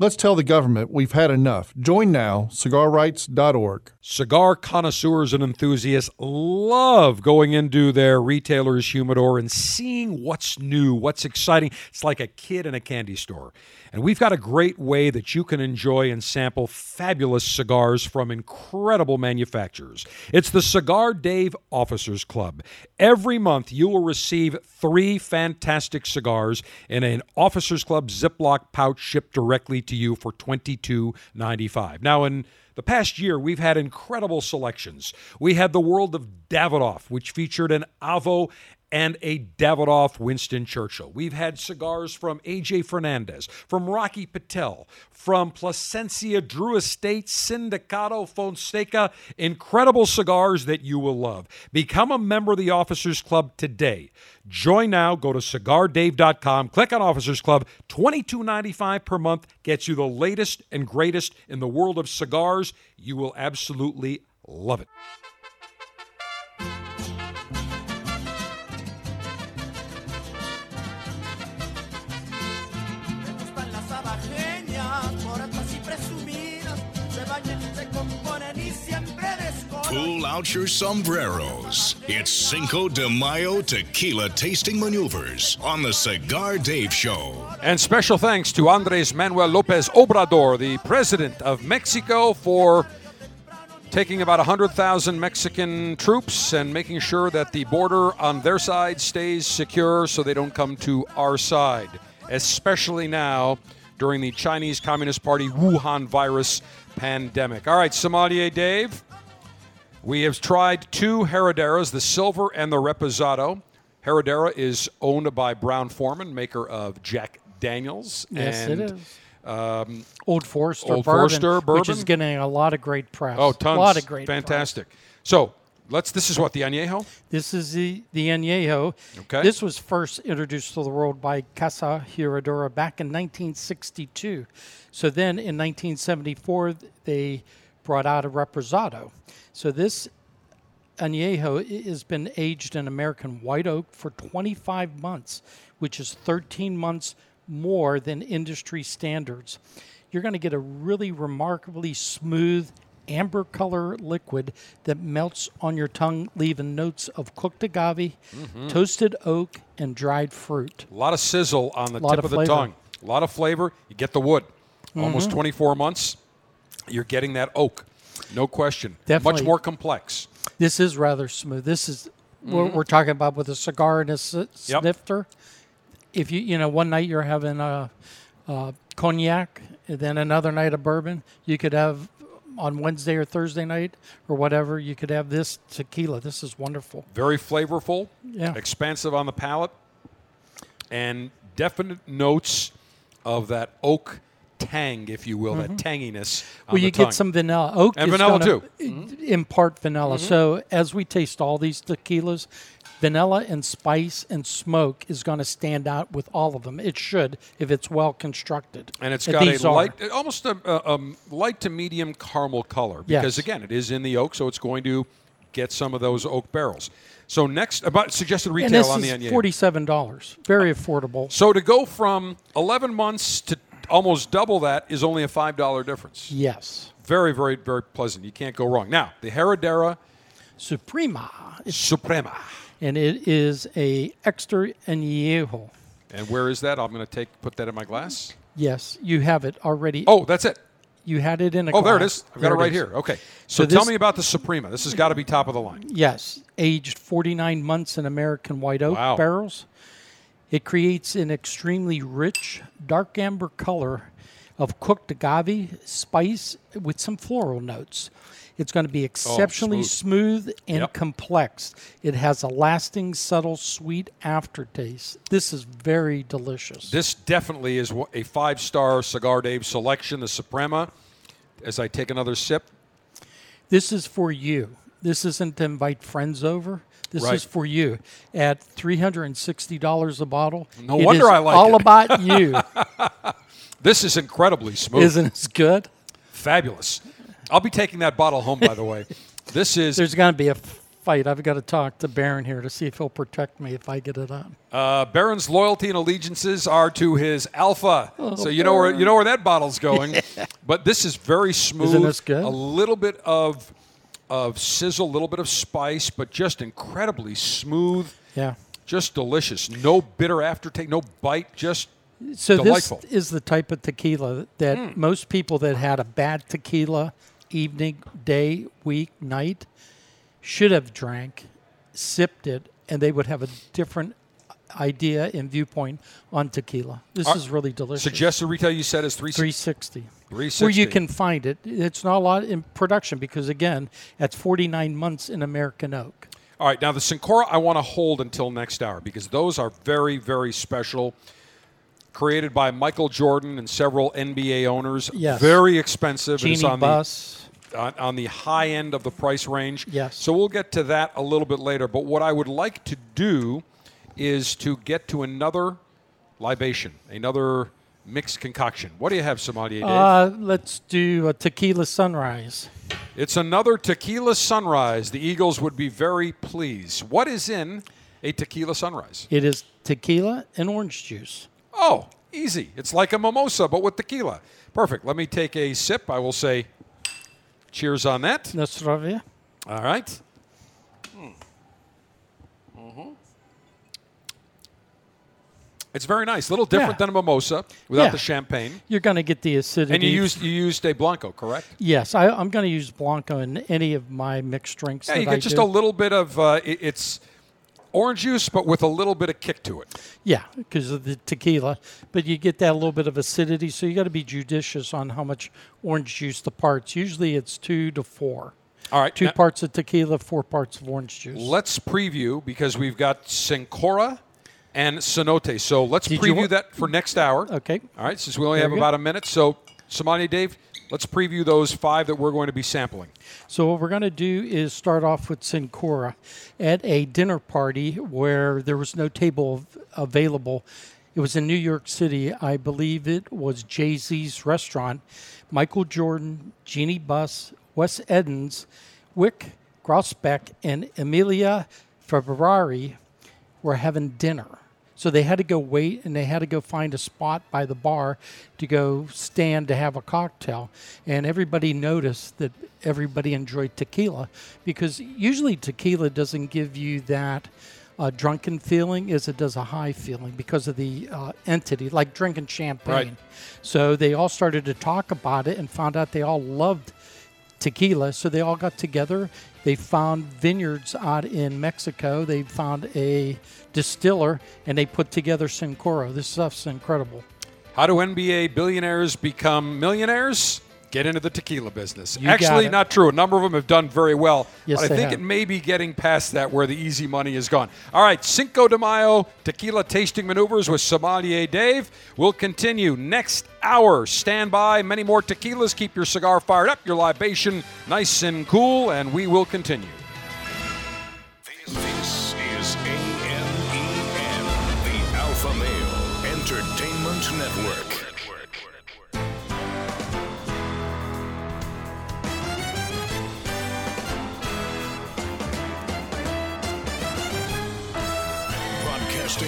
Let's tell the government we've had enough. Join now, cigarrights.org. Cigar connoisseurs and enthusiasts love going into their retailer's humidor and seeing what's new, what's exciting. It's like a kid in a candy store. And we've got a great way that you can enjoy and sample fabulous cigars from incredible manufacturers. It's the Cigar Dave Officers Club. Every month, you will receive 3 fantastic cigars in an Officers Club Ziploc pouch shipped directly to you for $22.95. Now, in the past year, we've had incredible selections. We had the World of Davidoff, which featured an Avo and a Davidoff Winston Churchill. We've had cigars from A.J. Fernandez, from Rocky Patel, from Placencia, Drew Estate, Sindicato, Fonseca, incredible cigars that you will love. Become a member of the Officers Club today. Join now, go to CigarDave.com, click on Officers Club, $22.95 per month, gets you the latest and greatest in the world of cigars. You will absolutely love it. Pull out your sombreros. It's Cinco de Mayo tequila tasting maneuvers on the Cigar Dave Show. And special thanks to Andres Manuel Lopez Obrador, the president of Mexico, for taking about 100,000 Mexican troops and making sure that the border on their side stays secure so they don't come to our side, especially now during the Chinese Communist Party Wuhan virus pandemic. All right, Sommelier Dave. We have tried 2 Herraderas, the Silver and the Reposado. Herradera is owned by Brown Forman, maker of Jack Daniels. Yes, and, it is. Old Forester Bourbon. Which is getting a lot of great press. Oh, tons. A lot of great fantastic press. So, this is what, the Añejo? This is the Añejo. Okay. This was first introduced to the world by Casa Herradura back in 1962. So then in 1974, they brought out a Reposado. So this Añejo has been aged in American white oak for 25 months, which is 13 months more than industry standards. You're going to get a really remarkably smooth amber color liquid that melts on your tongue, leaving notes of cooked agave, toasted oak, and dried fruit. A lot of sizzle on the tip of the tongue. A lot of flavor. You get the wood. Almost 24 months. You're getting that oak, no question. Definitely. Much more complex. This is rather smooth. This is what we're talking about with a cigar and a snifter. If you one night you're having a cognac, and then another night a bourbon. You could have on Wednesday or Thursday night or whatever. You could have this tequila. This is wonderful. Very flavorful. Yeah. Expansive on the palate, and definite notes of that oak tang, if you will, that tanginess on the tongue. Get some vanilla. Oak and vanilla too. Impart vanilla. So as we taste all these tequilas, vanilla and spice and smoke is going to stand out with all of them. It should, if it's well constructed. And it's got a light, almost a light to medium caramel color because, again, it is in the oak, so it's going to get some of those oak barrels. So next, about suggested retail on the Añejo. And this is $47. Very affordable. So to go from 11 months to almost double that is only a $5 difference. Yes. Very, very, very pleasant. You can't go wrong. Now, the Herradura Suprema. And it is a extra añejo. And where is that? I'm going to put that in my glass. Yes, you have it already. Oh, that's it. You had it in a glass. Oh, there it is. I've got it right here. Okay. So tell me about the Suprema. This has got to be top of the line. Yes. Aged 49 months in American white oak barrels. It creates an extremely rich, dark amber color of cooked agave, spice, with some floral notes. It's going to be exceptionally smooth and complex. It has a lasting, subtle, sweet aftertaste. This is very delicious. This definitely is a 5-star Cigar Dave selection, the Suprema. As I take another sip. This is for you. This isn't to invite friends over. This is for you at $360 a bottle. No wonder I like it. All about you. This is incredibly smooth. Isn't it good? Fabulous. I'll be taking that bottle home, by the way. There's going to be a fight. I've got to talk to Baron here to see if he'll protect me if I get it on. Baron's loyalty and allegiances are to his alpha. Oh, so you know where that bottle's going. But this is very smooth. Isn't this good? A little bit of sizzle, a little bit of spice, but just incredibly smooth. Yeah. Just delicious. No bitter aftertaste, no bite, just delightful. This is the type of tequila that most people that had a bad tequila evening, day, week, night should have drank, sipped it, and they would have a different idea and viewpoint on tequila. This is really delicious. Suggested retail, you said, is $360. $360. Where you can find it. It's not a lot in production because, again, that's 49 months in American oak. All right. Now, the Cincoro I want to hold until next hour because those are very, very special. Created by Michael Jordan and several NBA owners. Yes. Very expensive. Genie Bus. On the high end of the price range. Yes. So we'll get to that a little bit later. But what I would like to do is to get to another libation, another mixed concoction. What do you have, Sommelier Dave? Let's do a tequila sunrise. It's another tequila sunrise. The Eagles would be very pleased. What is in a tequila sunrise? It is tequila and orange juice. Oh, easy. It's like a mimosa, but with tequila. Perfect. Let me take a sip. I will say... Cheers on that. Nostravia. All right. Mm-hmm. It's very nice. A little different than a mimosa without the champagne. You're going to get the acidity. And you used a Blanco, correct? Yes. I'm going to use Blanco in any of my mixed drinks. Yeah, you get a little bit of it's orange juice, but with a little bit of kick to it. Yeah, because of the tequila. But you get that little bit of acidity, so you got to be judicious on how much orange juice the parts. Usually it's 2 to 4. All right. 2 parts of tequila, 4 parts of orange juice. Let's preview, because we've got Cincoro and Cenote. So let's preview that for next hour. Okay. All right, since we only have about a minute. So, Sommelier Dave, let's preview those 5 that we're going to be sampling. So what we're going to do is start off with Cincoro. At a dinner party where there was no table available, it was in New York City. I believe it was Jay-Z's restaurant. Michael Jordan, Jeannie Buss, Wes Edens, Wick Grosbeck, and Emilia Ferrari were having dinner. So they had to go wait, and they had to go find a spot by the bar to go stand to have a cocktail. And everybody noticed that everybody enjoyed tequila because usually tequila doesn't give you that drunken feeling as it does a high feeling because of the entity, like drinking champagne. Right. So they all started to talk about it and found out they all loved tequila. So they all got together. They found vineyards out in Mexico. They found a distiller, and they put together Cincoro. This stuff's incredible. How do NBA billionaires become millionaires? Get into the tequila business. Actually, not true. A number of them have done very well. Yes, but I think it may be getting past that where the easy money is gone. All right, Cinco de Mayo tequila tasting maneuvers with Sommelier Dave. We'll continue next hour. Stand by. Many more tequilas. Keep your cigar fired up, your libation nice and cool, and we will continue. This is AMEN, the Alpha Male Entertainment Network.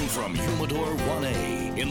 From Humidor 1A in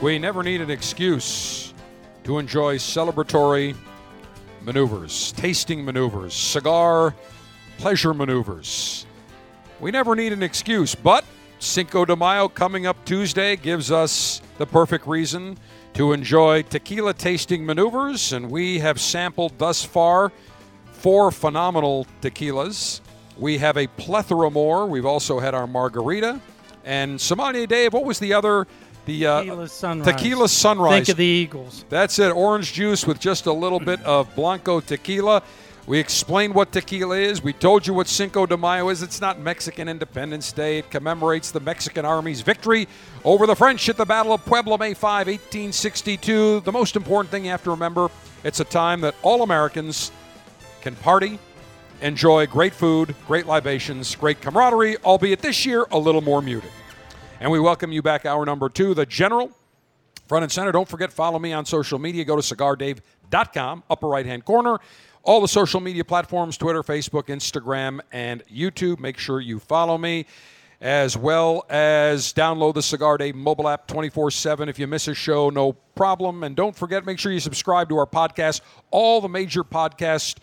We never need an excuse to enjoy celebratory maneuvers, tasting maneuvers, cigar pleasure maneuvers. We never need an excuse, but Cinco de Mayo coming up Tuesday gives us the perfect reason to enjoy tequila tasting maneuvers, and we have sampled thus far 4 phenomenal tequilas. We have a plethora more. We've also had our margarita. And Sommelier Dave, what was the other? The Tequila Sunrise. Tequila Sunrise. Think of the Eagles. That's it. Orange juice with just a little bit of Blanco tequila. We explained what tequila is. We told you what Cinco de Mayo is. It's not Mexican Independence Day. It commemorates the Mexican Army's victory over the French at the Battle of Puebla, May 5, 1862. The most important thing you have to remember, it's a time that all Americans can party, enjoy great food, great libations, great camaraderie, albeit this year a little more muted. And we welcome you back, hour number two, The General, front and center. Don't forget, follow me on social media. Go to CigarDave.com, upper right-hand corner. All the social media platforms, Twitter, Facebook, Instagram, and YouTube. Make sure you follow me, as well as download the Cigar Dave mobile app 24/7. If you miss a show, no problem. And don't forget, make sure you subscribe to our podcast. All the major podcast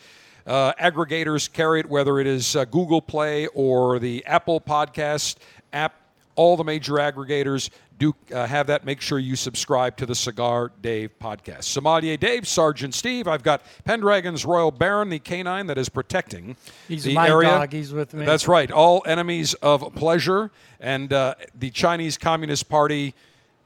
aggregators carry it, whether it is Google Play or the Apple Podcast app. All the major aggregators do have that. Make sure you subscribe to the Cigar Dave podcast. Sommelier Dave, Sergeant Steve. I've got Pendragon's Royal Baron, the canine that is protecting the area. He's my dog. He's with me. That's right. All enemies of pleasure and the Chinese Communist Party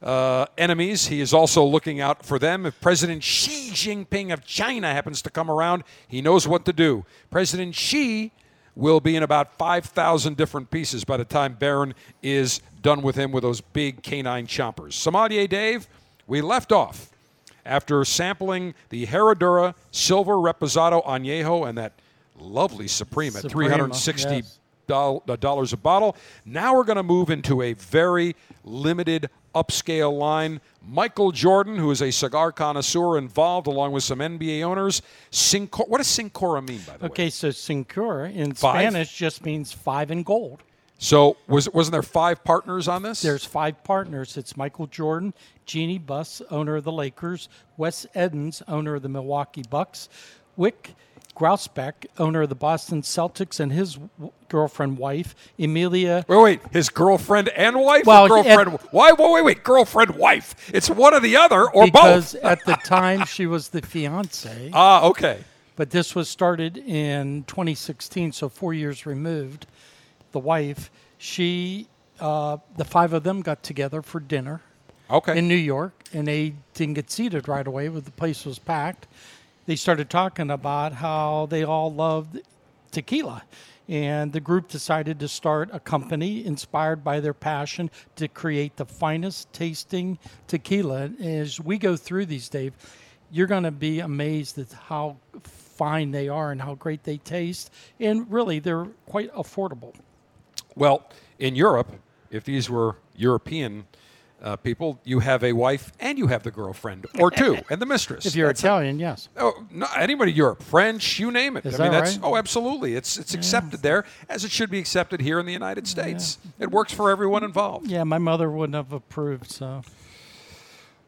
enemies. He is also looking out for them. If President Xi Jinping of China happens to come around, he knows what to do. President Xi will be in about 5,000 different pieces by the time Baron is done with him with those big canine chompers. Sommelier Dave, we left off after sampling the Herradura Silver Reposado Añejo and that lovely Suprema, $360 yes. dollars a bottle. Now we're going to move into a very limited upscale line. Michael Jordan, who is a cigar connoisseur involved, along with some NBA owners. What does Cincoro mean, by the way? Okay, so Cincoro in Spanish just means five in gold. So wasn't there five partners on this? There's five partners. It's Michael Jordan, Jeannie Buss, owner of the Lakers, Wes Edens, owner of the Milwaukee Bucks, Wick Grousbeck, owner of the Boston Celtics, and his girlfriend, wife, Emilia. Wait, his girlfriend and wife? Well, or girlfriend. Why? Wait, girlfriend, wife. It's one or the other, or both. Because at the time she was the fiance. Ah, okay. But this was started in 2016, so 4 years removed. The wife, she, the five of them got together for dinner. Okay. In New York, and they didn't get seated right away, but the place was packed. They started talking about how they all loved tequila. And the group decided to start a company inspired by their passion to create the finest tasting tequila. And as we go through these, Dave, you're going to be amazed at how fine they are and how great they taste. And really, they're quite affordable. Well, in Europe, if these were European people, you have a wife and you have the girlfriend or two and the mistress. If you're Italian, yes. Oh, no, anybody, Europe, French, you name it. Is I mean, that's right? Oh, absolutely. It's accepted there as it should be accepted here in the United States. Yeah. It works for everyone involved. Yeah, my mother wouldn't have approved. So,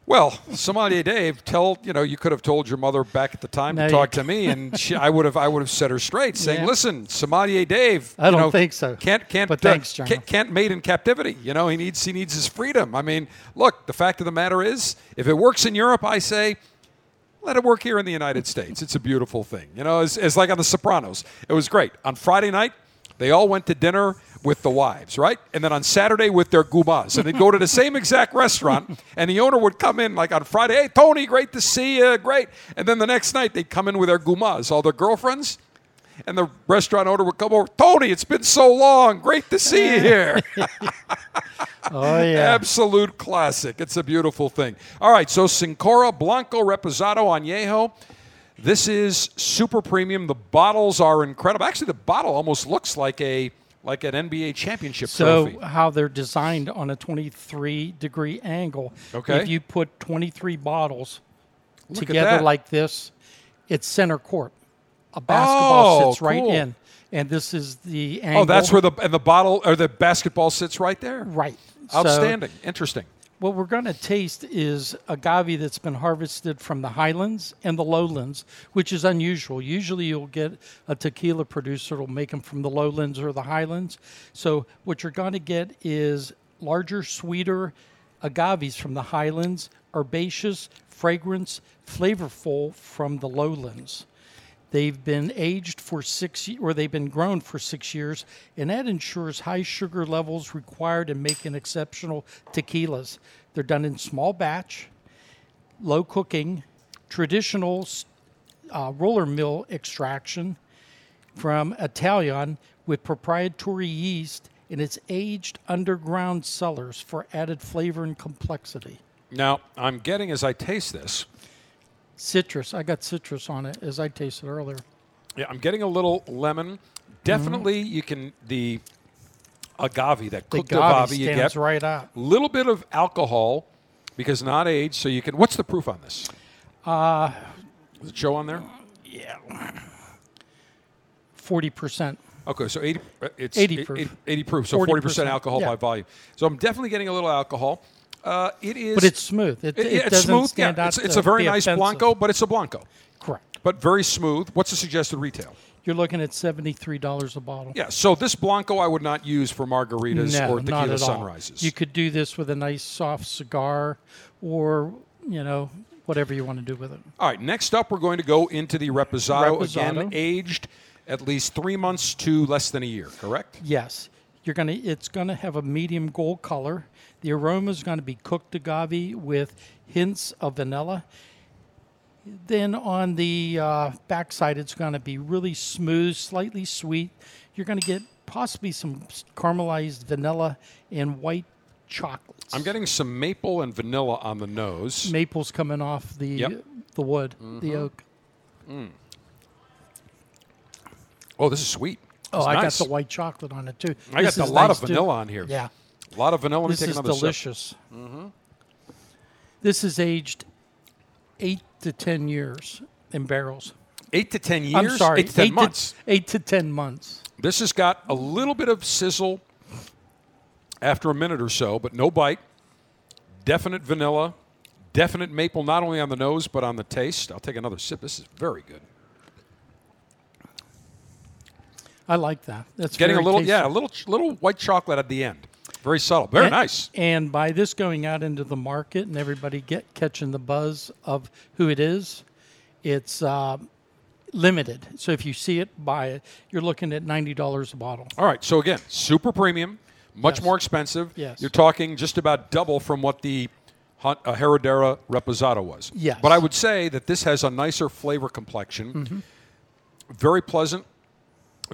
well, Sommelier Dave, you could have told your mother back at the time to talk to me, and I would have set her straight, saying, "Listen, Sommelier Dave, I don't think so. Can't mate in captivity. You know, he needs his freedom. I mean, look, the fact of the matter is, if it works in Europe, I say, let it work here in the United States. It's a beautiful thing. You know, it's like on The Sopranos. It was great on Friday night." They all went to dinner with the wives, right? And then on Saturday with their gumas. And they'd go to the same exact restaurant, and the owner would come in like on Friday, "Hey, Tony, great to see you, great." And then the next night, they'd come in with their gumas, all their girlfriends, and the restaurant owner would come over, "Tony, it's been so long, great to see you here." Oh, yeah. Absolute classic. It's a beautiful thing. All right, so Cincoro Blanco Reposado Añejo. This is super premium. The bottles are incredible. Actually, the bottle almost looks like an NBA championship trophy. So how they're designed on a 23-degree angle. Okay. If you put 23 bottles together like this, it's center court. A basketball sits right in. And this is the angle. Oh, that's where the bottle or the basketball sits right there? Right. Outstanding. So, interesting. What we're going to taste is agave that's been harvested from the highlands and the lowlands, which is unusual. Usually you'll get a tequila producer will make them from the lowlands or the highlands. So what you're going to get is larger, sweeter agaves from the highlands, herbaceous, fragrance, flavorful from the lowlands. They've been grown for 6 years, and that ensures high sugar levels required in making exceptional tequilas. They're done in small batch, low cooking, traditional roller mill extraction from Italian with proprietary yeast in its aged underground cellars for added flavor and complexity. Now, I'm getting, as I taste this... citrus. I got citrus on it as I tasted earlier. Yeah, I'm getting a little lemon. Definitely, you can... the agave, that cooked agave you get. Right up. A little bit of alcohol because not aged, so you can... What's the proof on this? Does it show on there? Yeah. 40%. Okay, so 80 proof, so 40% alcohol by volume. So I'm definitely getting a little alcohol. It is, but it's smooth. It doesn't stand out. It's a very nice offensive Blanco, but it's a Blanco. Correct. But very smooth. What's the suggested retail? You're looking at $73 a bottle. Yeah, so this Blanco I would not use for margaritas or tequila sunrises. You could do this with a nice soft cigar or, you know, whatever you want to do with it. All right, next up we're going to go into the Reposado. Again, aged at least 3 months to less than a year, correct? Yes. It's going to have a medium gold color. The aroma is going to be cooked agave with hints of vanilla. Then on the backside, it's going to be really smooth, slightly sweet. You're going to get possibly some caramelized vanilla and white chocolates. I'm getting some maple and vanilla on the nose. Maple's coming off the wood, the oak. Mm. Oh, this is sweet. I got the white chocolate on it, too. I got a lot of vanilla on here. Yeah. A lot of vanilla. This is delicious. Mm-hmm. This is aged 8 to 10 years in barrels. 8 to 10 years? I'm sorry. 8 to 10 months. 8 to 10 months. This has got a little bit of sizzle after a minute or so, but no bite. Definite vanilla. Definite maple, not only on the nose, but on the taste. I'll take another sip. This is very good. I like that. That's getting a little white chocolate at the end. Very subtle. Very nice. And by this going out into the market and everybody catching the buzz of who it is, it's limited. So if you see it, buy it. You're looking at $90 a bottle. All right. So again, super premium, much more expensive. Yes. You're talking just about double from what the Herradura Reposado was. Yes. But I would say that this has a nicer flavor complexion. Mm-hmm. Very pleasant,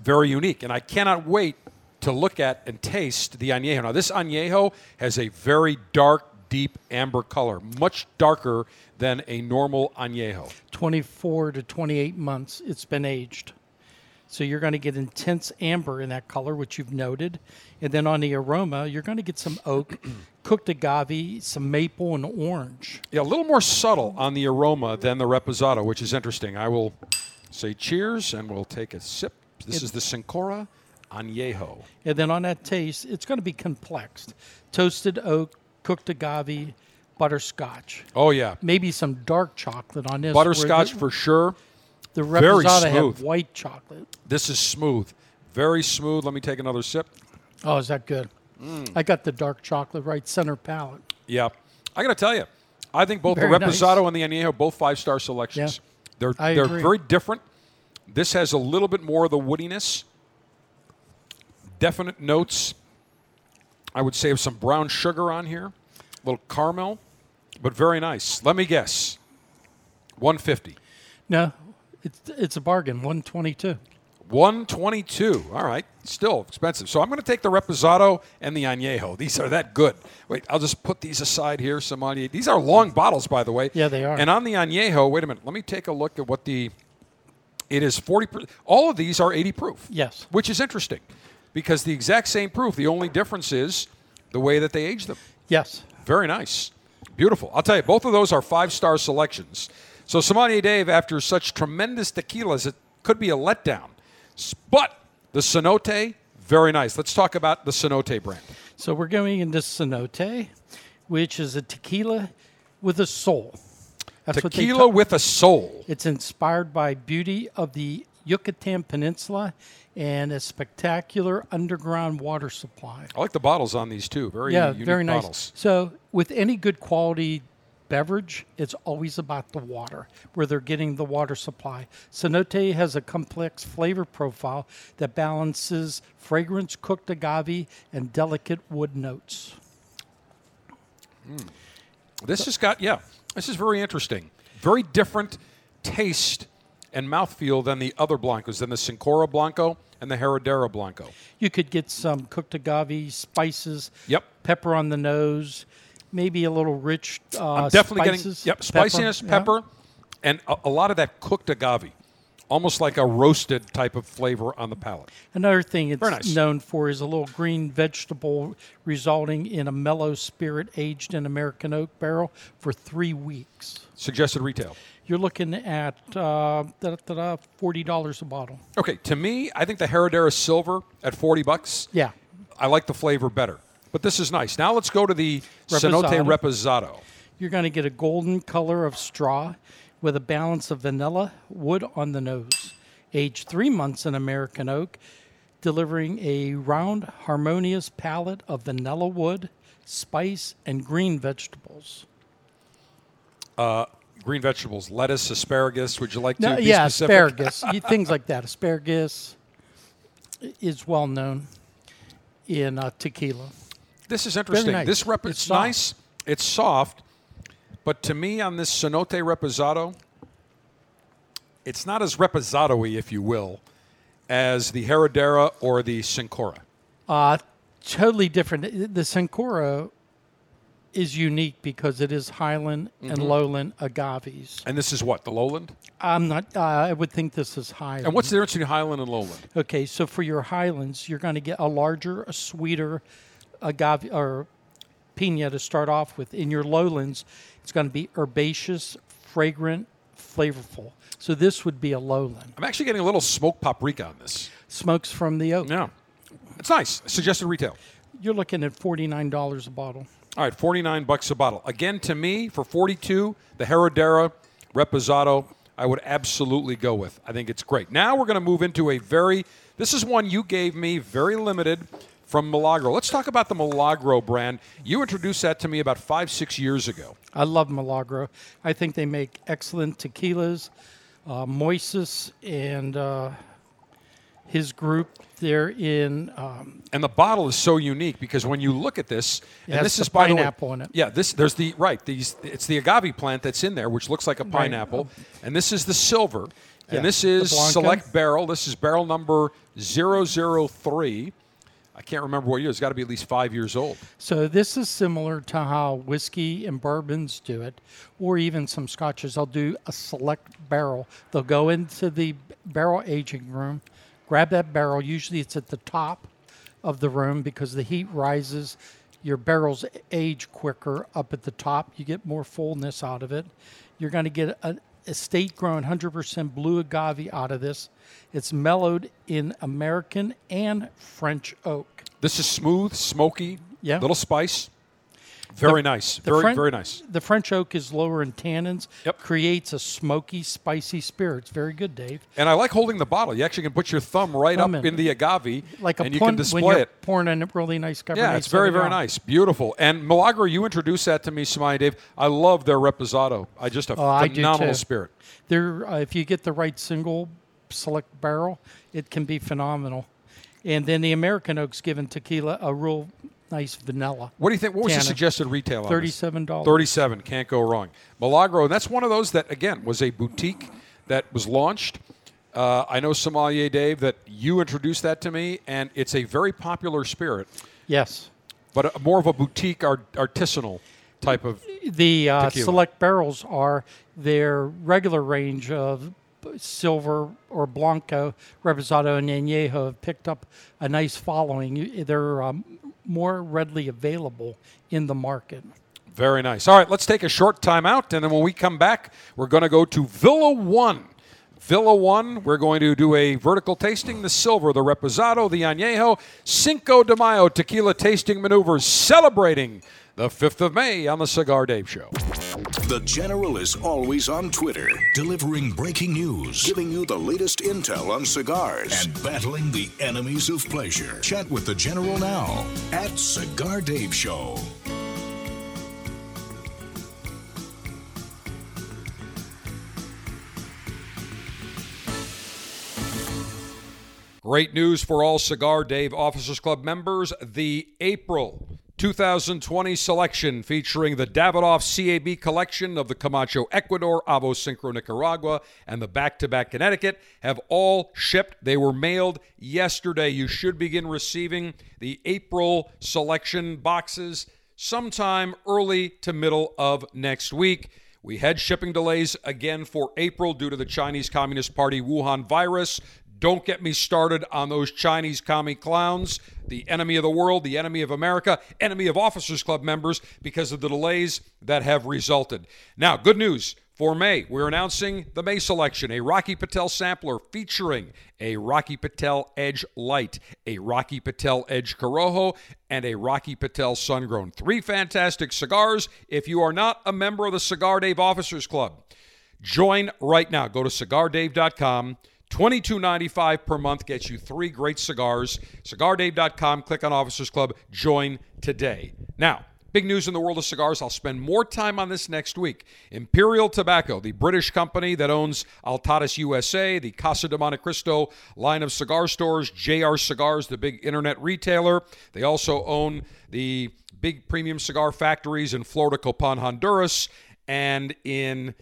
very unique. And I cannot wait to look at and taste the añejo. Now, this añejo has a very dark, deep amber color, much darker than a normal añejo. 24 to 28 months it's been aged. So you're going to get intense amber in that color, which you've noted. And then on the aroma, you're going to get some oak, cooked agave, some maple, and orange. Yeah, a little more subtle on the aroma than the Reposado, which is interesting. I will say cheers, and we'll take a sip. This is the Cincoro Añejo. And then on that taste, it's going to be complexed. Toasted oak, cooked agave, butterscotch. Oh, yeah. Maybe some dark chocolate on this. Butterscotch for sure. The Reposado had white chocolate. This is smooth. Very smooth. Let me take another sip. Oh, is that good? Mm. I got the dark chocolate right center palate. Yeah. I got to tell you, I think both the Reposado and the Añejo, both five-star selections. Yeah. They're very different. This has a little bit more of the woodiness. Definite notes, I would say, of some brown sugar on here, a little caramel, but very nice. Let me guess, $150. No, it's a bargain, $122. $122, all right, still expensive. So I'm going to take the Reposado and the Añejo. These are that good. Wait, I'll just put these aside here, some Añejo. These are long bottles, by the way. Yeah, they are. And on the Añejo, wait a minute, let me take a look at what it is 40%. All of these are 80 proof. Yes. Which is interesting. Because the exact same proof, the only difference is the way that they age them. Yes. Very nice. Beautiful. I'll tell you, both of those are five-star selections. So Sommelier Dave, after such tremendous tequilas, it could be a letdown. But the Cenote, very nice. Let's talk about the Cenote brand. So we're going into Cenote, which is a tequila with a soul. That's tequila with a soul. It's inspired by beauty of the Yucatan Peninsula and a spectacular underground water supply. I like the bottles on these, too. Very unique bottles. So with any good quality beverage, it's always about the water, where they're getting the water supply. Cenote has a complex flavor profile that balances fragrance, cooked agave, and delicate wood notes. Mm. This has got, this is very interesting. Very different taste and mouthfeel than the other Blancos, than the Cincoro Blanco and the Herradura Blanco. You could get some cooked agave, spices, pepper on the nose, maybe a little rich I'm definitely spices. Getting spiciness, pepper, and a lot of that cooked agave, almost like a roasted type of flavor on the palate. Another thing it's known for is a little green vegetable resulting in a mellow spirit aged in American oak barrel for 3 weeks. Suggested retail. You're looking at $40 a bottle. Okay, to me, I think the Herradura Silver at $40. Yeah. I like the flavor better, but this is nice. Now let's go to the Cenote Reposado. You're going to get a golden color of straw with a balance of vanilla, wood on the nose. Aged 3 months in American oak, delivering a round, harmonious palette of vanilla wood, spice, and green vegetables. Green vegetables, lettuce, asparagus. Would you like to be specific? Asparagus, things like that. Asparagus is well known in tequila. This is interesting. Nice. This it's nice. It's soft, but to me, on this Cenote Reposado, it's not as reposado-y, if you will, as the Herradura or the Cincoro. Totally different. The Cincoro is unique because it is highland and lowland agaves. And this is what, the lowland? I'm not. I would think this is highland. And what's the difference between highland and lowland? Okay, so for your highlands, you're going to get a larger, a sweeter agave or pina to start off with. In your lowlands, it's going to be herbaceous, fragrant, flavorful. So this would be a lowland. I'm actually getting a little smoked paprika on this. Smokes from the oak. Yeah, it's nice. Suggested retail. You're looking at $49 a bottle. All right, $49 a bottle. Again, to me, for $42, the Herradura Reposado, I would absolutely go with. I think it's great. Now we're going to move into a this is one you gave me, very limited, from Milagro. Let's talk about the Milagro brand. You introduced that to me about 5-6 years ago. I love Milagro. I think they make excellent tequilas. Moises and his group, they're in... and the bottle is so unique because when you look at this... It and this is by pineapple the way, in it. Yeah, there's the... Right, it's the agave plant that's in there, which looks like a pineapple. Right. And this is the silver. Yeah. And this is select barrel. This is barrel number 003. I can't remember what year. It's got to be at least 5 years old. So this is similar to how whiskey and bourbons do it, or even some scotches. They'll do a select barrel. They'll go into the barrel aging room, grab that barrel. Usually it's at the top of the room because the heat rises. Your barrels age quicker up at the top. You get more fullness out of it. You're going to get an estate-grown 100% blue agave out of this. It's mellowed in American and French oak. This is smooth, smoky, little spice. Very nice. Very nice. The French oak is lower in tannins. Yep. Creates a smoky, spicy spirit. It's very good, Dave. And I like holding the bottle. You actually can put your thumb up in the agave, like and you can display when you're pouring a really nice Cabernet. Yeah, it's very, very nice. Beautiful. And Milagro, you introduced that to me, Sommelier Dave. I love their Reposado. Just a phenomenal spirit. They're, if you get the right single select barrel, it can be phenomenal. And then the American oak's given tequila a real... nice vanilla. What do you think? What was the suggested retail on this? $37. $37. Can't go wrong. Milagro, and that's one of those that, again, was a boutique that was launched. I know, Sommelier Dave, that you introduced that to me, and it's a very popular spirit. Yes. But more of a boutique, artisanal type of The select barrels are their regular range of Silver or Blanco, Reposado, and Añejo have picked up a nice following. They're more readily available in the market. Very nice. All right, let's take a short time out, and then when we come back, we're going to go to Villa One. Villa One, we're going to do a vertical tasting, the Silver, the Reposado, the Añejo, Cinco de Mayo tequila tasting maneuvers, celebrating the 5th of May on the Cigar Dave Show. The General is always on Twitter, delivering breaking news, giving you the latest intel on cigars, and battling the enemies of pleasure. Chat with the General now at Cigar Dave Show. Great news for all Cigar Dave Officers Club members. The April 2020 selection featuring the Davidoff CAB collection of the Camacho Ecuador, Avo Sincro Nicaragua, and the Back to Back Connecticut have all shipped. They were mailed yesterday. You should begin receiving the April selection boxes sometime early to middle of next week. We had shipping delays again for April due to the Chinese Communist Party Wuhan virus. Don't get me started on those Chinese commie clowns, the enemy of the world, the enemy of America, enemy of Officers Club members because of the delays that have resulted. Now, good news for May. We're announcing the May selection, a Rocky Patel sampler featuring a Rocky Patel Edge Light, a Rocky Patel Edge Corojo, and a Rocky Patel Sungrown. Three fantastic cigars. If you are not a member of the Cigar Dave Officers Club, join right now. Go to CigarDave.com. $22.95 per month gets you three great cigars. CigarDave.com, click on Officers Club, join today. Now, big news in the world of cigars. I'll spend more time on this next week. Imperial Tobacco, the British company that owns Altadis USA, the Casa de Monte Cristo line of cigar stores, JR Cigars, the big internet retailer. They also own the big premium cigar factories in Florida, Copan, Honduras, and in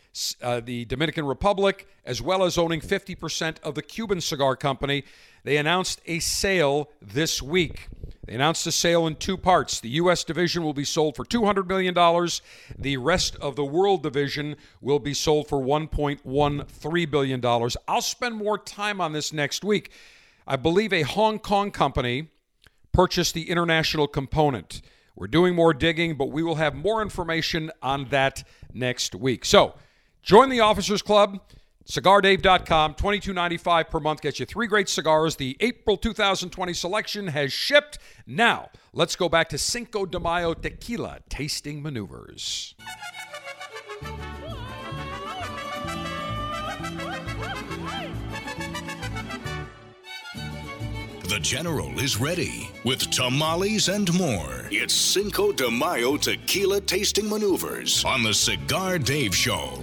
the Dominican Republic, as well as owning 50% of the Cuban cigar company. They announced a sale this week. They announced the sale in two parts. The U.S. division will be sold for $200 million. The rest of the world division will be sold for $1.13 billion. I'll spend more time on this next week. I believe a Hong Kong company purchased the international component. We're doing more digging, but we will have more information on that next week. So join the Officers Club, CigarDave.com, $22.95 per month gets you three great cigars. The April 2020 selection has shipped. Now, let's go back to Cinco de Mayo tequila tasting maneuvers. The General is ready with tamales and more. It's Cinco de Mayo tequila tasting maneuvers on the Cigar Dave Show.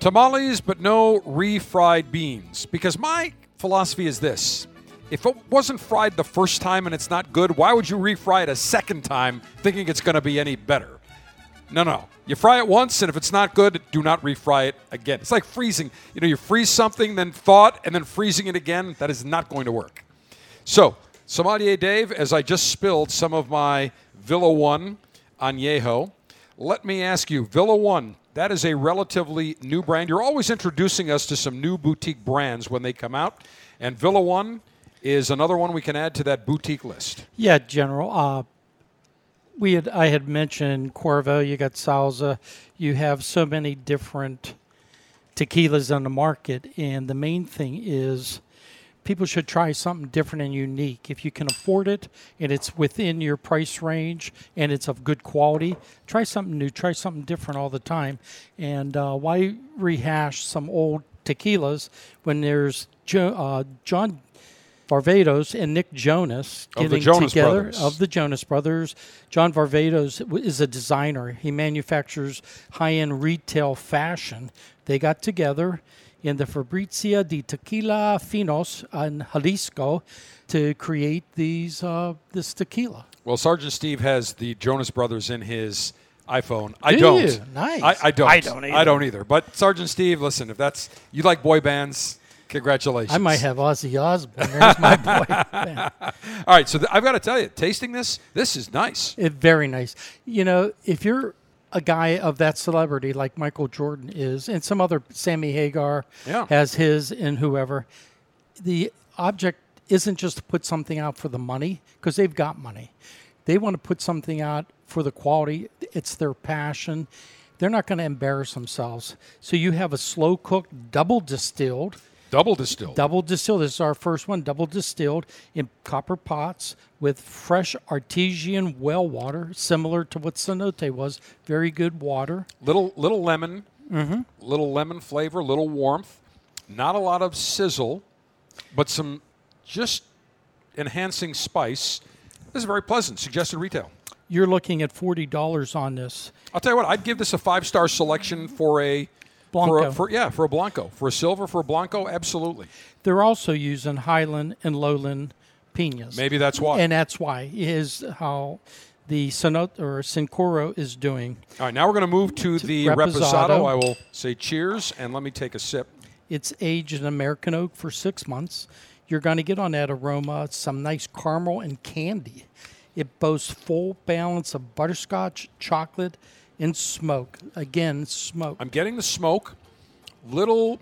Tamales, but no refried beans. Because my philosophy is this. If it wasn't fried the first time and it's not good, why would you refry it a second time thinking it's going to be any better? No. You fry it once, and if it's not good, do not refry it again. It's like freezing. You freeze something, then thaw it, and then freezing it again. That is not going to work. So, Sommelier Dave, as I just spilled some of my Villa One Añejo, let me ask you, Villa One, that is a relatively new brand. You're always introducing us to some new boutique brands when they come out, and Villa One is another one we can add to that boutique list. Yeah, General. I had mentioned Cuervo, you got Salsa, you have so many different tequilas on the market, and the main thing is people should try something different and unique. If you can afford it and it's within your price range and it's of good quality, try something new, try something different all the time. And why rehash some old tequilas when there's John Varvatos and Nick Jonas getting together of the Jonas Brothers. John Varvatos is a designer. He manufactures high-end retail fashion. They got together in the Fabrizia di Tequila Finos in Jalisco to create this tequila. Well, Sergeant Steve has the Jonas Brothers in his iPhone. Do you? Nice. I don't. I don't either. But Sergeant Steve, listen, if that's you like boy bands, congratulations. I might have Ozzy Osbourne. There's my boy band. All right, so I've got to tell you, tasting this is nice. Very nice. If you're a guy of that celebrity like Michael Jordan is, and some other, Sammy Hagar has his, and whoever. The object isn't just to put something out for the money, because they've got money. They want to put something out for the quality. It's their passion. They're not going to embarrass themselves. So you have a slow-cooked, double distilled. This is our first one, double distilled in copper pots with fresh artesian well water, similar to what Cenote was. Very good water. Little lemon, little lemon flavor, little warmth. Not a lot of sizzle, but some just enhancing spice. This is very pleasant. Suggested retail. You're looking at $40 on this. I'll tell you what, I'd give this a 5-star selection for a Blanco. For a Blanco. For a silver, for a Blanco, absolutely. They're also using highland and lowland piñas. Maybe that's why. And that's why is how the Cenote or Cincoro is doing. All right, now we're going to move to the Reposado. I will say cheers, and let me take a sip. It's aged in American oak for 6 months. You're going to get on that aroma some nice caramel and candy. It boasts full balance of butterscotch, chocolate, and smoke. Again, smoke. I'm getting the smoke, little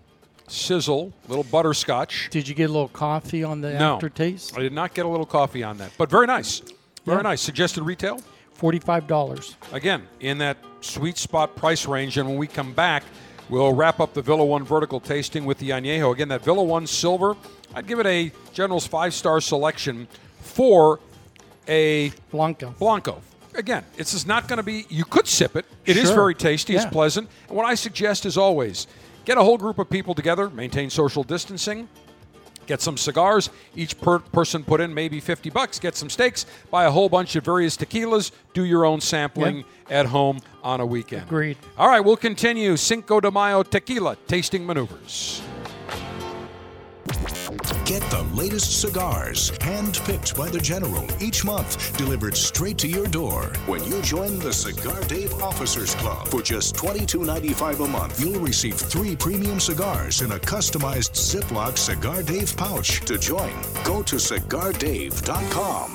sizzle, little butterscotch. Did you get a little coffee on the aftertaste? No, I did not get a little coffee on that, but very nice. Very nice. Suggested retail? $45. Again, in that sweet spot price range. And when we come back, we'll wrap up the Villa One vertical tasting with the Añejo. Again, that Villa One Silver, I'd give it a General's five-star selection for a Blanco. Blanco. Again, this is not going to be, you could sip it. It is very tasty. Yeah. It's pleasant. And what I suggest is always get a whole group of people together, maintain social distancing, get some cigars. Each person put in maybe $50. Get some steaks. Buy a whole bunch of various tequilas. Do your own sampling at home on a weekend. Agreed. All right, we'll continue Cinco de Mayo Tequila Tasting Maneuvers. Get the latest cigars, hand-picked by the General each month, delivered straight to your door. When you join the Cigar Dave Officers Club for just $22.95 a month, you'll receive 3 premium cigars in a customized Ziploc Cigar Dave pouch. To join, go to CigarDave.com.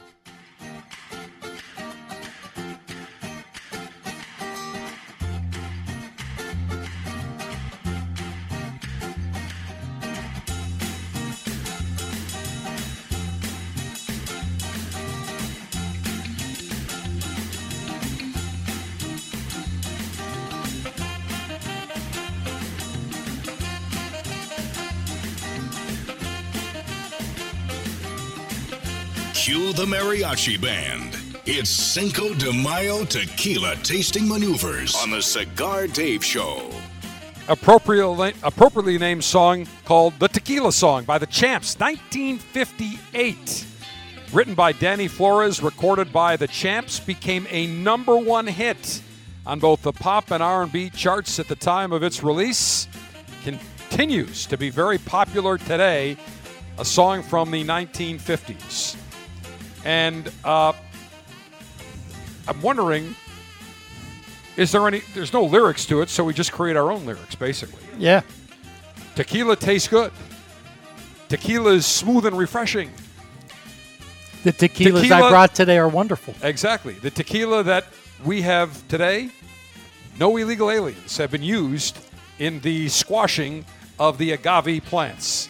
Cue the mariachi band. It's Cinco de Mayo Tequila Tasting Maneuvers on the Cigar Dave Show. Appropriately named song called The Tequila Song by the Champs, 1958. Written by Danny Flores, recorded by the Champs, became a #1 hit on both the pop and R&B charts at the time of its release. Continues to be very popular today, a song from the 1950s. And I'm wondering, is there any, there's no lyrics to it, so we just create our own lyrics, basically. Yeah. Tequila tastes good. Tequila is smooth and refreshing. The tequilas I brought today are wonderful. Exactly. The tequila that we have today, no illegal aliens have been used in the squashing of the agave plants.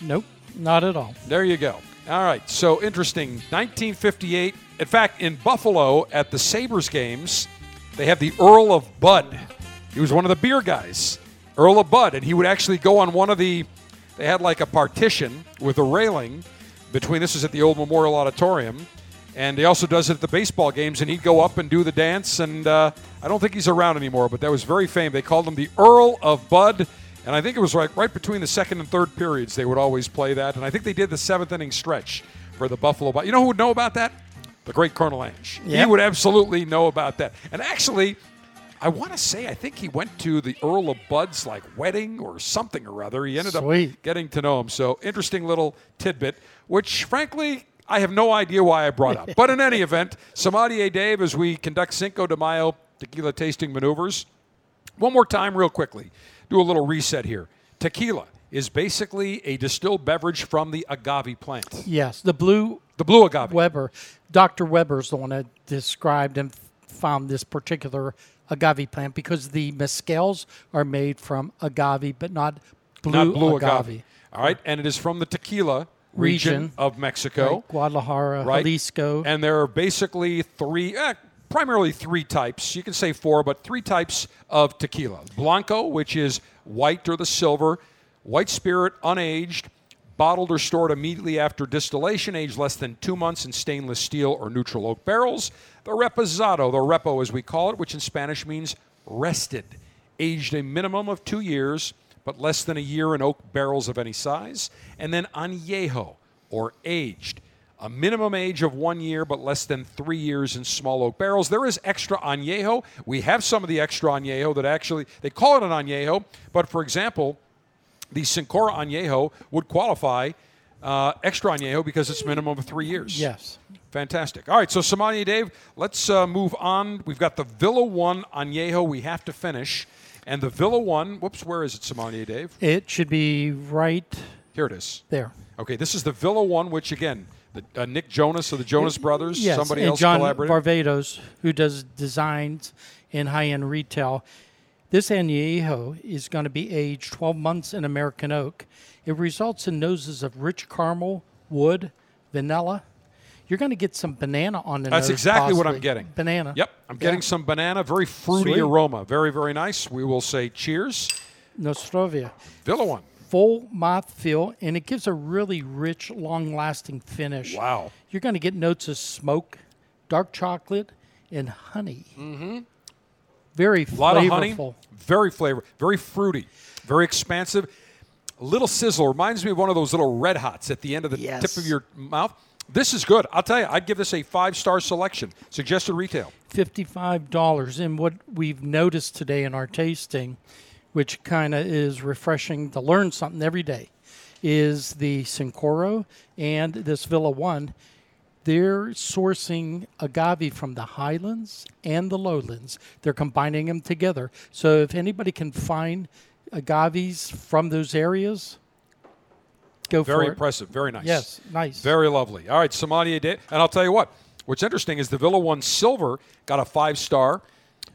Nope, not at all. There you go. All right, so interesting. 1958. In fact, in Buffalo at the Sabres games, they have the Earl of Bud. He was one of the beer guys, Earl of Bud. And he would actually go on one of the, they had like a partition with a railing between, this was at the old Memorial Auditorium, and he also does it at the baseball games, and he'd go up and do the dance. And I don't think he's around anymore, but that was very famous. They called him the Earl of Bud. And I think it was right between the second and third periods they would always play that. And I think they did the seventh-inning stretch for the Buffalo Bills. You know who would know about that? The great Colonel Ange. Yep. He would absolutely know about that. And actually, I want to say I think he went to the Earl of Bud's like wedding or something or other. He ended up getting to know him. So interesting little tidbit, which frankly I have no idea why I brought up. But in any event, Sommelier Dave, as we conduct Cinco de Mayo tequila tasting maneuvers, one more time real quickly, do a little reset here. Tequila is basically a distilled beverage from the agave plant. Yes, the blue agave. Weber. Dr. Weber's the one that described and found this particular agave plant because the mezcals are made from agave, but not blue agave. All right, and it is from the tequila region of Mexico. Like Guadalajara, right? Jalisco. And there are basically primarily three types. You can say four, but three types of tequila. Blanco, which is white or the silver, white spirit, unaged, bottled or stored immediately after distillation, aged less than 2 months in stainless steel or neutral oak barrels. The reposado, the repo as we call it, which in Spanish means rested, aged a minimum of 2 years, but less than a year in oak barrels of any size. And then añejo, or aged, a minimum age of 1 year, but less than 3 years in small oak barrels. There is extra añejo. We have some of the extra añejo that actually, they call it an añejo, but for example, the Cincoro Añejo would qualify extra Añejo because it's minimum of 3 years. Yes. Fantastic. All right, so Sommelier Dave, let's move on. We've got the Villa One Añejo we have to finish. And the Villa One, where is it, Sommelier Dave? It should be right. Here it is. There. Okay, this is the Villa One, which, again, Nick Jonas of the Jonas Brothers, yes, somebody else collaborated. John Varvatos, who does designs in high-end retail. This añejo is going to be aged 12 months in American oak. It results in noses of rich caramel, wood, vanilla. You're going to get some banana on the nose. That's exactly possibly. What I'm getting. Banana. Yep, I'm getting some banana. Very fruity aroma. Very, very nice. We will say cheers. Nostrovia. Villa One. Full mouthfeel, and it gives a really rich, long-lasting finish. Wow. You're going to get notes of smoke, dark chocolate, and honey. Mm-hmm. Very flavorful. A lot of honey, very flavorful, very fruity, very expansive. A little sizzle. Reminds me of one of those little Red Hots at the end of the tip of your mouth. This is good. I'll tell you, I'd give this a 5-star selection. Suggested retail. $55. And what we've noticed today in our tasting, which kind of is refreshing to learn something every day, is the Cincoro and this Villa One. They're sourcing agave from the highlands and the lowlands. They're combining them together. So if anybody can find agaves from those areas, go for it. Very impressive. Very nice. Yes, nice. Very lovely. All right, Sommelier Dave. And I'll tell you what's interesting is the Villa One Silver got a 5-star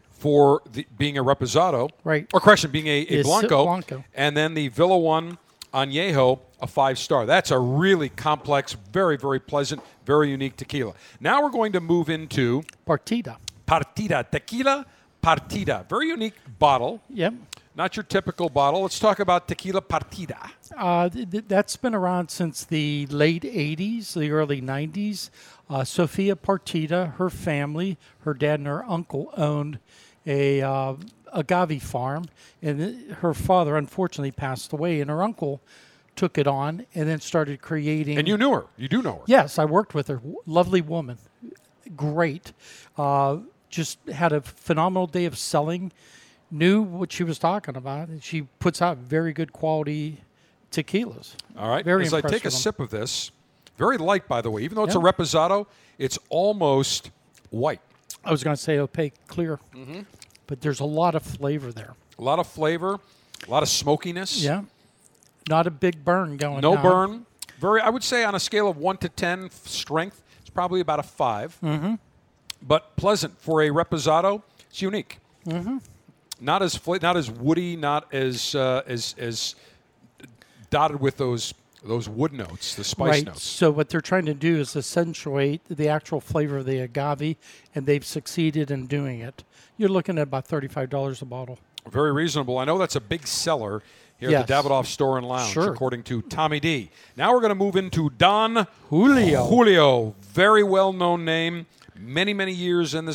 for being a reposado. Right. Or correction, being a Blanco. And then the Villa One Añejo, a 5-star. That's a really complex, very, very pleasant, very unique tequila. Now we're going to move into Partida. Tequila Partida. Very unique bottle. Yep. Not your typical bottle. Let's talk about Tequila Partida. That's been around since the late 80s, the early 90s. Sofia Partida, her family, her dad and her uncle owned a agave farm, and her father unfortunately passed away, and her uncle took it on and then started creating. And you knew her. You do know her. Yes, I worked with her. Lovely woman. Great. Just had a phenomenal day of selling. Knew what she was talking about. And she puts out very good quality tequilas. All right. Very impressive. As I take a sip of this, very light, by the way. Even though it's a reposado, it's almost white. I was going to say opaque, clear. Mm-hmm. But there's a lot of flavor there. A lot of flavor, a lot of smokiness. Yeah. Not a big burn going on. No burn. Very. I would say on a scale of 1 to 10 strength, it's probably about a 5. Mm-hmm. But pleasant for a reposado. It's unique. Mm-hmm. Not as woody, not as dotted with those wood notes, the spice notes. So what they're trying to do is accentuate the actual flavor of the agave, and they've succeeded in doing it. You're looking at about $35 a bottle. Very reasonable. I know that's a big seller here at the Davidoff Store and Lounge, according to Tommy D. Now we're going to move into Don Julio. Julio, very well-known name. Many, many years in the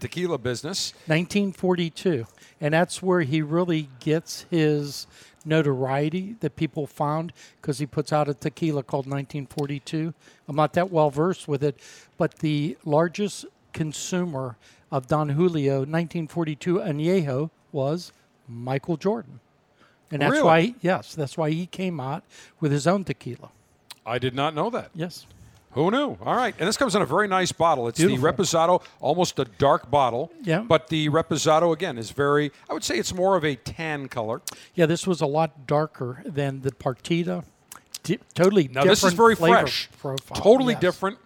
tequila business. 1942, and that's where he really gets his notoriety that people found because he puts out a tequila called 1942. I'm not that well versed with it, but the largest consumer of Don Julio 1942 Añejo was Michael Jordan. And that's why he came out with his own tequila. I did not know that. Yes. Who knew? All right. And this comes in a very nice bottle. It's beautiful. The Reposado, almost a dark bottle. Yeah. But the Reposado, again, is very, I would say it's more of a tan color. Yeah, this was a lot darker than the Partida. Totally now different. Now, this is very fresh. Profile. Totally yes. different.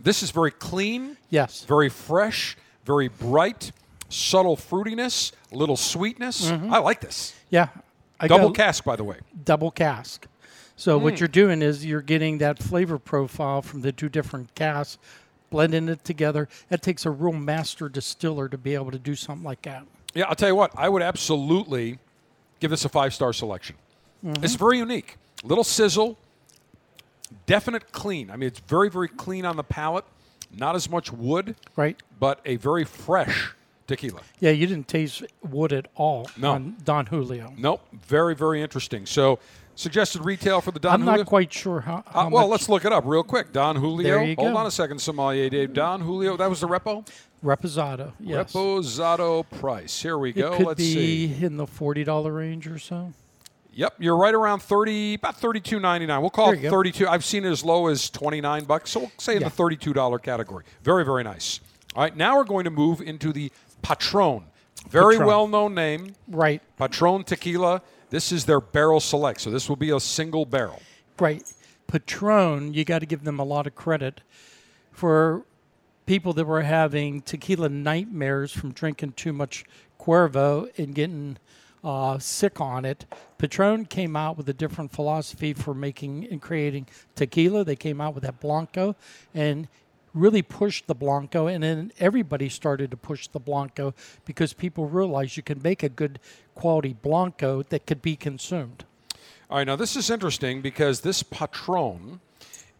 This is very clean. Yes. Very fresh. Very bright. Subtle fruitiness. Little sweetness. Mm-hmm. I like this. Yeah. Double cask, by the way. Double cask. So what you're doing is you're getting that flavor profile from the two different casks, blending it together. That takes a real master distiller to be able to do something like that. Yeah, I'll tell you what. I would absolutely give this a 5-star selection. Mm-hmm. It's very unique. Little sizzle, definite clean. I mean, it's very, very clean on the palate. Not as much wood, right? But a very fresh tequila. Yeah, you didn't taste wood at all on Don Julio. Nope. Very, very interesting. So... Suggested retail for the Don Julio? I'm not quite sure how well, much. Let's look it up real quick. Don Julio. Hold on a second, Sommelier Dave. Don Julio. That was the Repo? Reposado, yes. Reposado price. Here we go. Let's see. It could be in the $40 range or so. Yep. You're right around 30, about $32.99. We'll call it $32. Go. I've seen it as low as $29. So we'll say in the $32 category. Very, very nice. All right. Now we're going to move into the Patron. Very well-known name. Right. Patron Tequila. This is their barrel select, so this will be a single barrel. Right. Patron, you got to give them a lot of credit for people that were having tequila nightmares from drinking too much Cuervo and getting sick on it. Patron came out with a different philosophy for making and creating tequila. They came out with that Blanco and really pushed the Blanco, and then everybody started to push the Blanco because people realized you can make a good quality Blanco that could be consumed. All right, now this is interesting because this Patron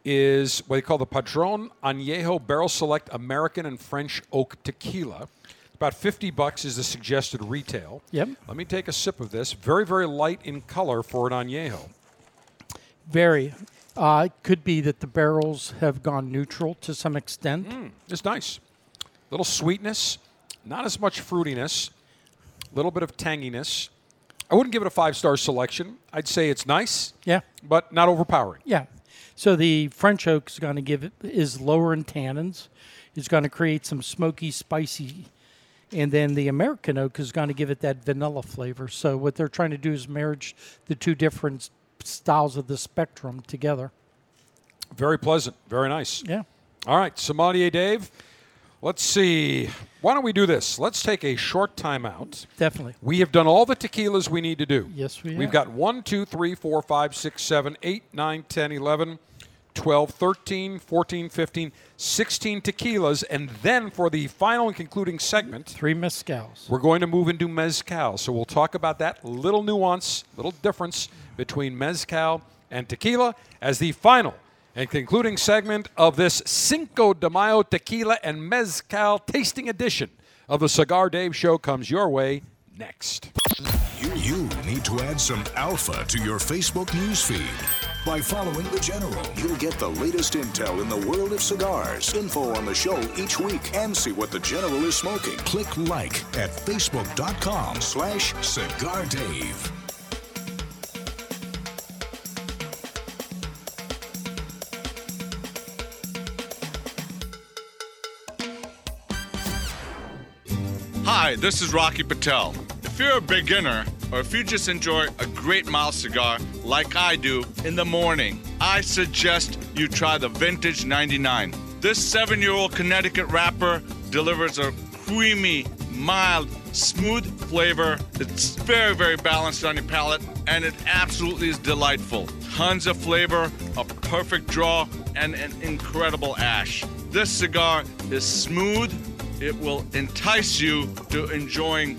is what they call the Padrón Añejo Barrel Select American and French Oak Tequila. About $50 is the suggested retail. Yep. Let me take a sip of this. Very, very light in color for an Añejo. Very. It could be that the barrels have gone neutral to some extent. It's nice. Little sweetness, not as much fruitiness, a little bit of tanginess. I wouldn't give it a 5-star selection. I'd say it's nice, but not overpowering. Yeah. So the French oak is going to give it is lower in tannins. It's going to create some smoky, spicy, and then the American oak is going to give it that vanilla flavor. So what they're trying to do is marriage the two different styles of the spectrum together. Very pleasant. Very nice. Yeah. All right, Sommelier Dave, let's see. Why don't we do this? Let's take a short time out. Definitely. We have done all the tequilas we need to do. Yes, we have. We've got 1, 2, 3, 4, 5, 6, 7, 8, 9, 10, 11, 12, 13, 14, 15, 16 tequilas. And then for the final and concluding segment, 3 mezcals. We're going to move into mezcal. So we'll talk about that little nuance, little difference between mezcal and tequila as the final and concluding segment of this Cinco de Mayo Tequila and Mezcal Tasting Edition of the Cigar Dave Show comes your way next. You need to add some alpha to your Facebook newsfeed. By following The General, you'll get the latest intel in the world of cigars, info on the show each week, and see what The General is smoking. Click like at facebook.com/Cigar Dave. Hi, this is Rocky Patel. If you're a beginner, or if you just enjoy a great mild cigar like I do in the morning, I suggest you try the Vintage 99. This 7-year-old Connecticut wrapper delivers a creamy, mild, smooth flavor. It's very, very balanced on your palate, and it absolutely is delightful. Tons of flavor, a perfect draw, and an incredible ash. This cigar is smooth. It will entice you to enjoying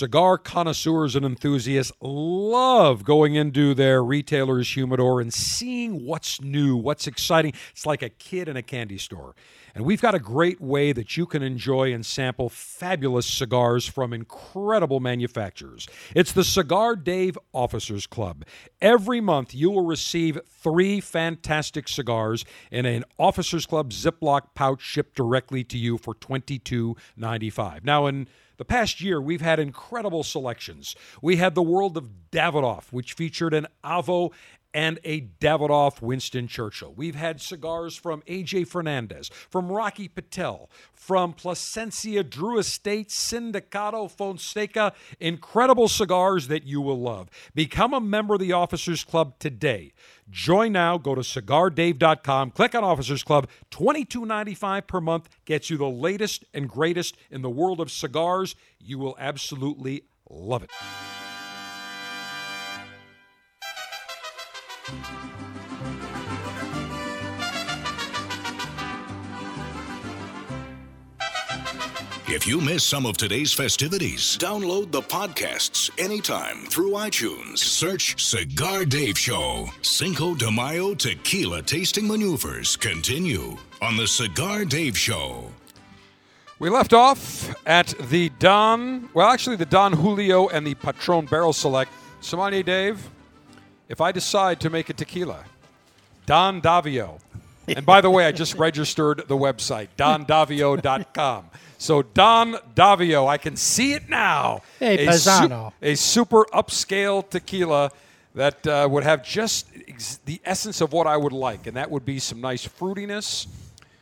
Cigar connoisseurs and enthusiasts love going into their retailer's humidor and seeing what's new, what's exciting. It's like a kid in a candy store. And we've got a great way that you can enjoy and sample fabulous cigars from incredible manufacturers. It's the Cigar Dave Officers Club. Every month, you will receive 3 fantastic cigars in an Officers Club Ziploc pouch shipped directly to you for $22.95. Now, in the past year, we've had incredible selections. We had the World of Davidoff, which featured an Avo and a Davidoff Winston Churchill. We've had cigars from A.J. Fernandez, from Rocky Patel, from Placencia, Drew Estate, Sindicato, Fonseca. Incredible cigars that you will love. Become a member of the Officers Club today. Join now. Go to CigarDave.com. Click on Officers Club. $22.95 per month gets you the latest and greatest in the world of cigars. You will absolutely love it. If you missed some of today's festivities, download the podcasts anytime through iTunes. Search Cigar Dave Show. Cinco de Mayo tequila tasting maneuvers continue on the Cigar Dave Show. We left off at the Don Julio and the Patron Barrel Select. Sommelier Dave, if I decide to make a tequila, Don D'Adio. And by the way, I just registered the website, dondavio.com. So Don D'Adio, I can see it now. Hey, paisano. A super upscale tequila that would have just the essence of what I would like, and that would be some nice fruitiness,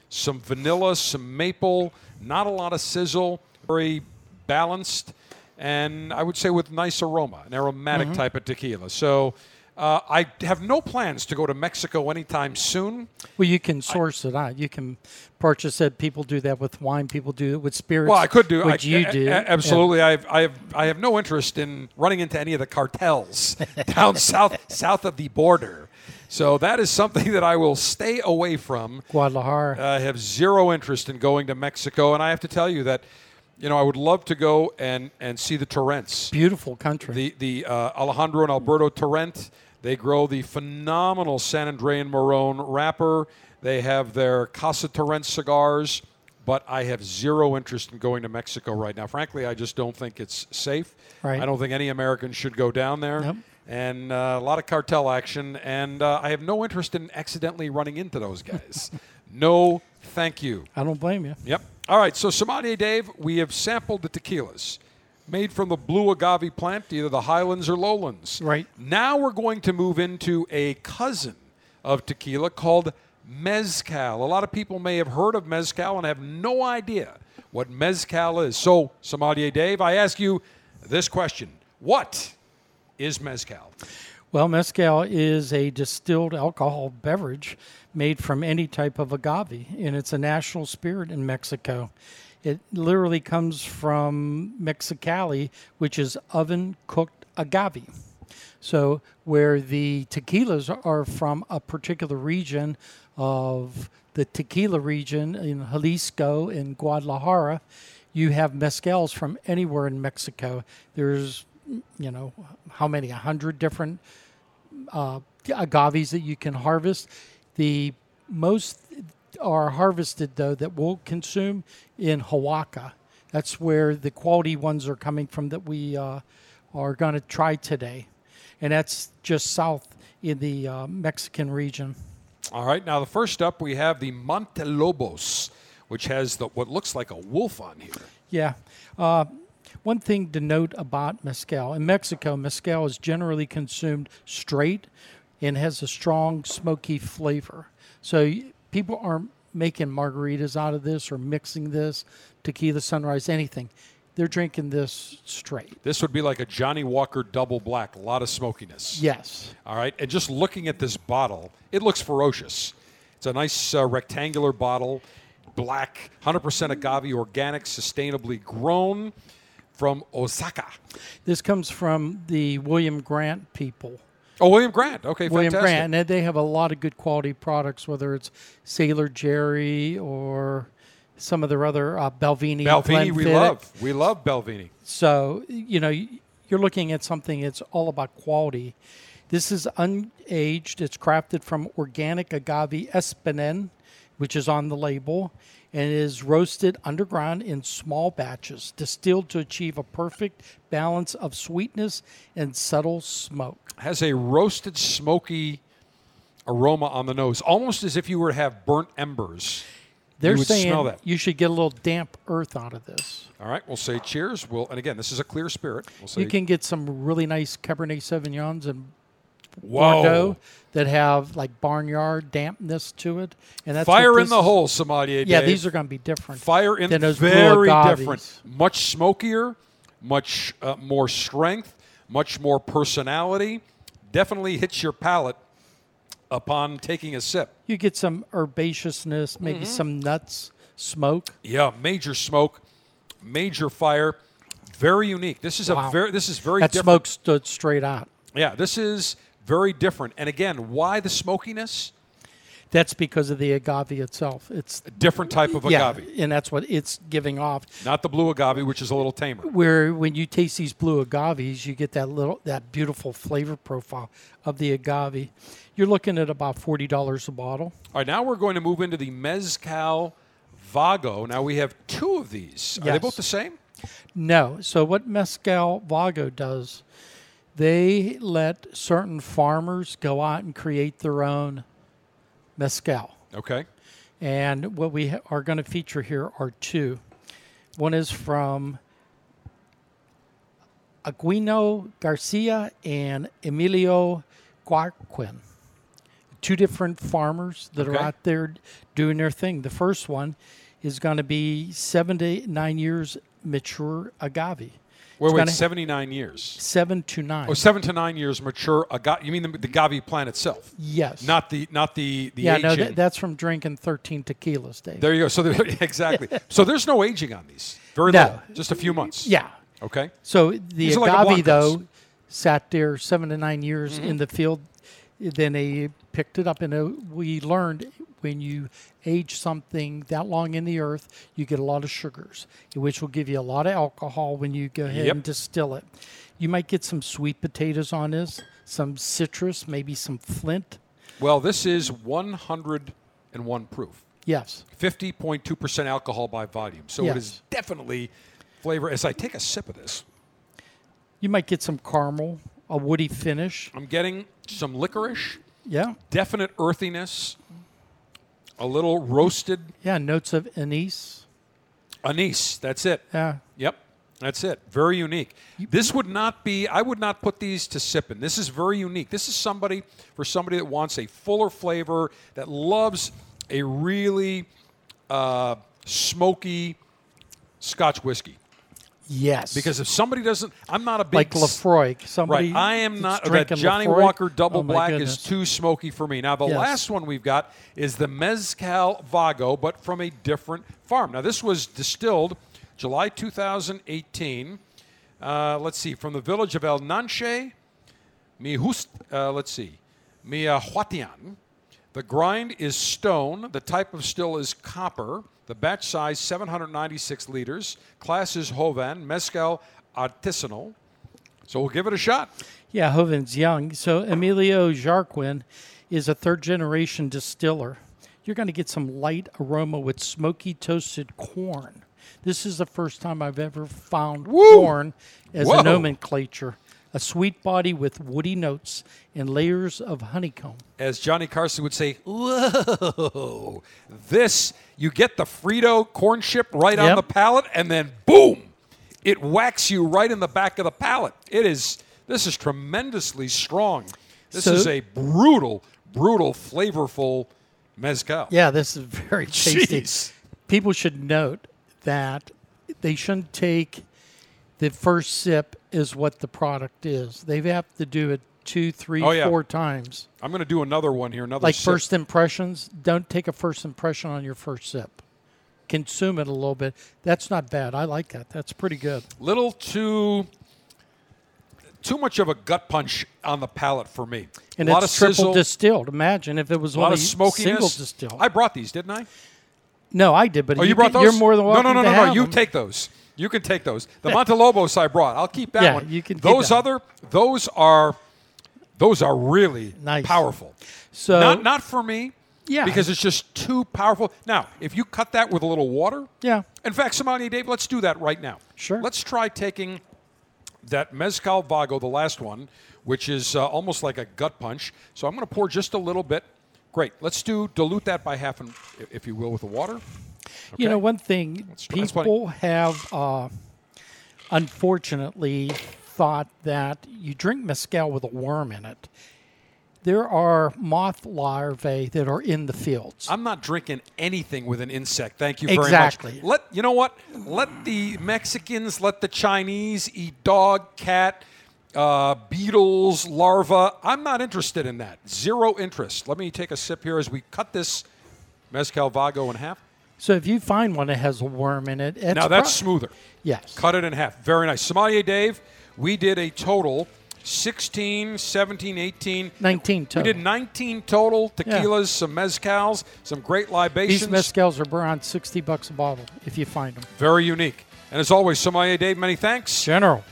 some vanilla, some maple, not a lot of sizzle, very balanced, and I would say with nice aroma, an aromatic type of tequila. So I have no plans to go to Mexico anytime soon. Well, you can source it out. You can purchase it. People do that with wine. People do it with spirits. Well, I could do. Which you do. Absolutely. I have no interest in running into any of the cartels down south of the border. So that is something that I will stay away from. Guadalajara. I have zero interest in going to Mexico. And I have to tell you that, you know, I would love to go and see the Torrents. Beautiful country. The Alejandro and Alberto Torrent. They grow the phenomenal San Andrés Morrón wrapper. They have their Casa Torrent cigars, but I have zero interest in going to Mexico right now. Frankly, I just don't think it's safe. Right. I don't think any American should go down there. Nope. And a lot of cartel action, and I have no interest in accidentally running into those guys. No, thank you. I don't blame you. Yep. All right, so Sommelier Dave, we have sampled the tequilas made from the blue agave plant, either the highlands or lowlands. Right. Now we're going to move into a cousin of tequila called mezcal. A lot of people may have heard of mezcal and have no idea what mezcal is. So, Sommelier Dave, I ask you this question. What is mezcal? Well, mezcal is a distilled alcohol beverage made from any type of agave, and it's a national spirit in Mexico. It literally comes from Mexicali, which is oven-cooked agave. So where the tequilas are from a particular region of the tequila region in Jalisco and Guadalajara, you have mezcals from anywhere in Mexico. There's, you know, how many, 100 different agaves that you can harvest. The most are harvested, though, that we'll consume in Oaxaca. That's where the quality ones are coming from that we are going to try today. And that's just south in the Mexican region. All right. Now, the first up, we have the Montelobos, which has what looks like a wolf on here. Yeah. One thing to note about mezcal. In Mexico, mezcal is generally consumed straight and has a strong smoky flavor. So people aren't making margaritas out of this or mixing this, tequila, sunrise, anything. They're drinking this straight. This would be like a Johnny Walker double black, a lot of smokiness. Yes. All right. And just looking at this bottle, it looks ferocious. It's a nice rectangular bottle, black, 100% agave, organic, sustainably grown. From Osaka. This comes from the William Grant people. Oh, William Grant. Okay, William fantastic. William Grant. And they have a lot of good quality products, whether it's Sailor Jerry or some of their other Belvini. Belvini, we love. We love Belvini. So, you know, you're looking at something that's all about quality. This is unaged. It's crafted from organic agave espinen, which is on the label, and is roasted underground in small batches, distilled to achieve a perfect balance of sweetness and subtle smoke. Has a roasted, smoky aroma on the nose, almost as if you were to have burnt embers. They're saying you should get a little damp earth out of this. All right, we'll say cheers. And again, this is a clear spirit. We'll say you can get some really nice Cabernet Sauvignons and Bordeaux that have like barnyard dampness to it. And that's fire in the hole, Sommelier Dave. Yeah, these are going to be different. Fire in the very different. Much smokier, much more strength, much more personality. Definitely hits your palate upon taking a sip. You get some herbaceousness, maybe some nuts, smoke. Yeah, major smoke, major fire. Very unique. This is very different. That smoke stood straight out. Yeah, this is very different. And again, why the smokiness? That's because of the agave itself. It's a different type of agave. And that's what it's giving off. Not the blue agave, which is a little tamer. Where when you taste these blue agaves, you get that beautiful flavor profile of the agave. You're looking at about $40 a bottle. All right, now we're going to move into the Mezcal Vago. Now we have two of these. Are they both the same? No. So what Mezcal Vago does, they let certain farmers go out and create their own mezcal. Okay. And what we are going to feature here are two. One is from Aquino Garcia and Emilio Guarquin. Two different farmers that are out there doing their thing. The first one is going to be 7 to 9 years mature agave. Wait, 79 years. 7 to 9. Oh, 7 to 9 years mature agave. You mean the agave plant itself? Yes. Not the aging. Yeah, no, that's from drinking 13 tequilas, Dave. There you go. So exactly. So there's no aging on these. Very little. Just a few months. Yeah. Okay. So the agave, though, sat there 7 to 9 years in the field. Then they picked it up, and we learned when you age something that long in the earth, you get a lot of sugars, which will give you a lot of alcohol when you go ahead and distill it. You might get some sweet potatoes on this, some citrus, maybe some flint. Well, this is 101 proof. Yes. 50.2% alcohol by volume. So it is definitely flavor. As I take a sip of this, you might get some caramel, a woody finish. I'm getting some licorice. Yeah. Definite earthiness. A little roasted. Yeah, notes of anise. Anise, that's it. Yeah. Yep, that's it. Very unique. This would not be, I would not put these to sip in. This is very unique. This is for somebody that wants a fuller flavor, that loves a really smoky Scotch whiskey. Yes. Because if somebody doesn't, I'm not a big... Like Lefroy. Somebody right. I am not... That Johnny Lefroy. Walker Double Black is too smoky for me. Now, the last one we've got is the Mezcal Vago, but from a different farm. Now, this was distilled July 2018. Let's see. From the village of El Nanche, Miahuatian. The grind is stone. The type of still is copper. The batch size, 796 liters. Class is Joven, Mezcal Artisanal. So we'll give it a shot. Yeah, Joven's young. So Emilio Jarquin is a third-generation distiller. You're going to get some light aroma with smoky toasted corn. This is the first time I've ever found corn as a nomenclature. A sweet body with woody notes and layers of honeycomb. As Johnny Carson would say, whoa, this, you get the Frito corn chip right on the palate, and then boom, it whacks you right in the back of the palate. This is tremendously strong. This is a brutal, brutal, flavorful mezcal. Yeah, this is very tasty. Jeez. People should note that they shouldn't take the first sip is what the product is. They have to do it 2, 3, 4 times. I'm going to do another one here, another sip. Like first impressions, don't take a first impression on your first sip. Consume it a little bit. That's not bad. I like that. That's pretty good. Little too much of a gut punch on the palate for me. And it's triple distilled. Imagine if it was only single distilled. I brought these, didn't I? No, I did, but oh, you brought those? You're more than welcome to have them. No. You take those. You can take those. The Montelobos I brought. I'll keep that one. You can those keep other one. Those are really nice. Powerful. So not for me. Yeah. Because it's just too powerful. Now, if you cut that with a little water. Yeah. In fact, Sommelier Dave, let's do that right now. Sure. Let's try taking that Mezcal Vago, the last one, which is almost like a gut punch. So I'm going to pour just a little bit. Great. Let's dilute that by half, if you will, with the water. Okay. You know, one thing, people have unfortunately thought that you drink mezcal with a worm in it. There are moth larvae that are in the fields. I'm not drinking anything with an insect. Thank you very much. Exactly. You know what? Let the Mexicans, let the Chinese eat dog, cat, beetles, larvae. I'm not interested in that. Zero interest. Let me take a sip here as we cut this Mezcal Vago in half. So if you find one that has a worm in it, it's now that's smoother. Yes. Cut it in half. Very nice. Sommelier Dave, we did a total 16, 17, 18. 19 total. We did 19 total tequilas, some mezcals, some great libations. These mezcals are around $60 a bottle if you find them. Very unique. And as always, Sommelier Dave, many thanks. General.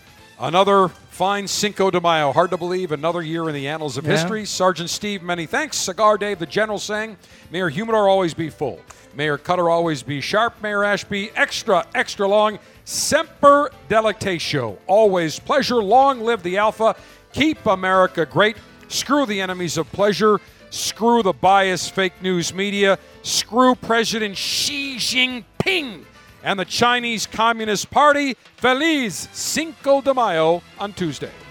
Another fine Cinco de Mayo. Hard to believe another year in the annals of history. Sergeant Steve, many thanks. Cigar Dave, the General, saying, may your humidor always be full. May your cutter always be sharp. May your ash be extra, extra long. Semper Delectatio. Always pleasure. Long live the Alpha. Keep America great. Screw the enemies of pleasure. Screw the biased fake news media. Screw President Xi Jinping and the Chinese Communist Party. Feliz Cinco de Mayo on Tuesday.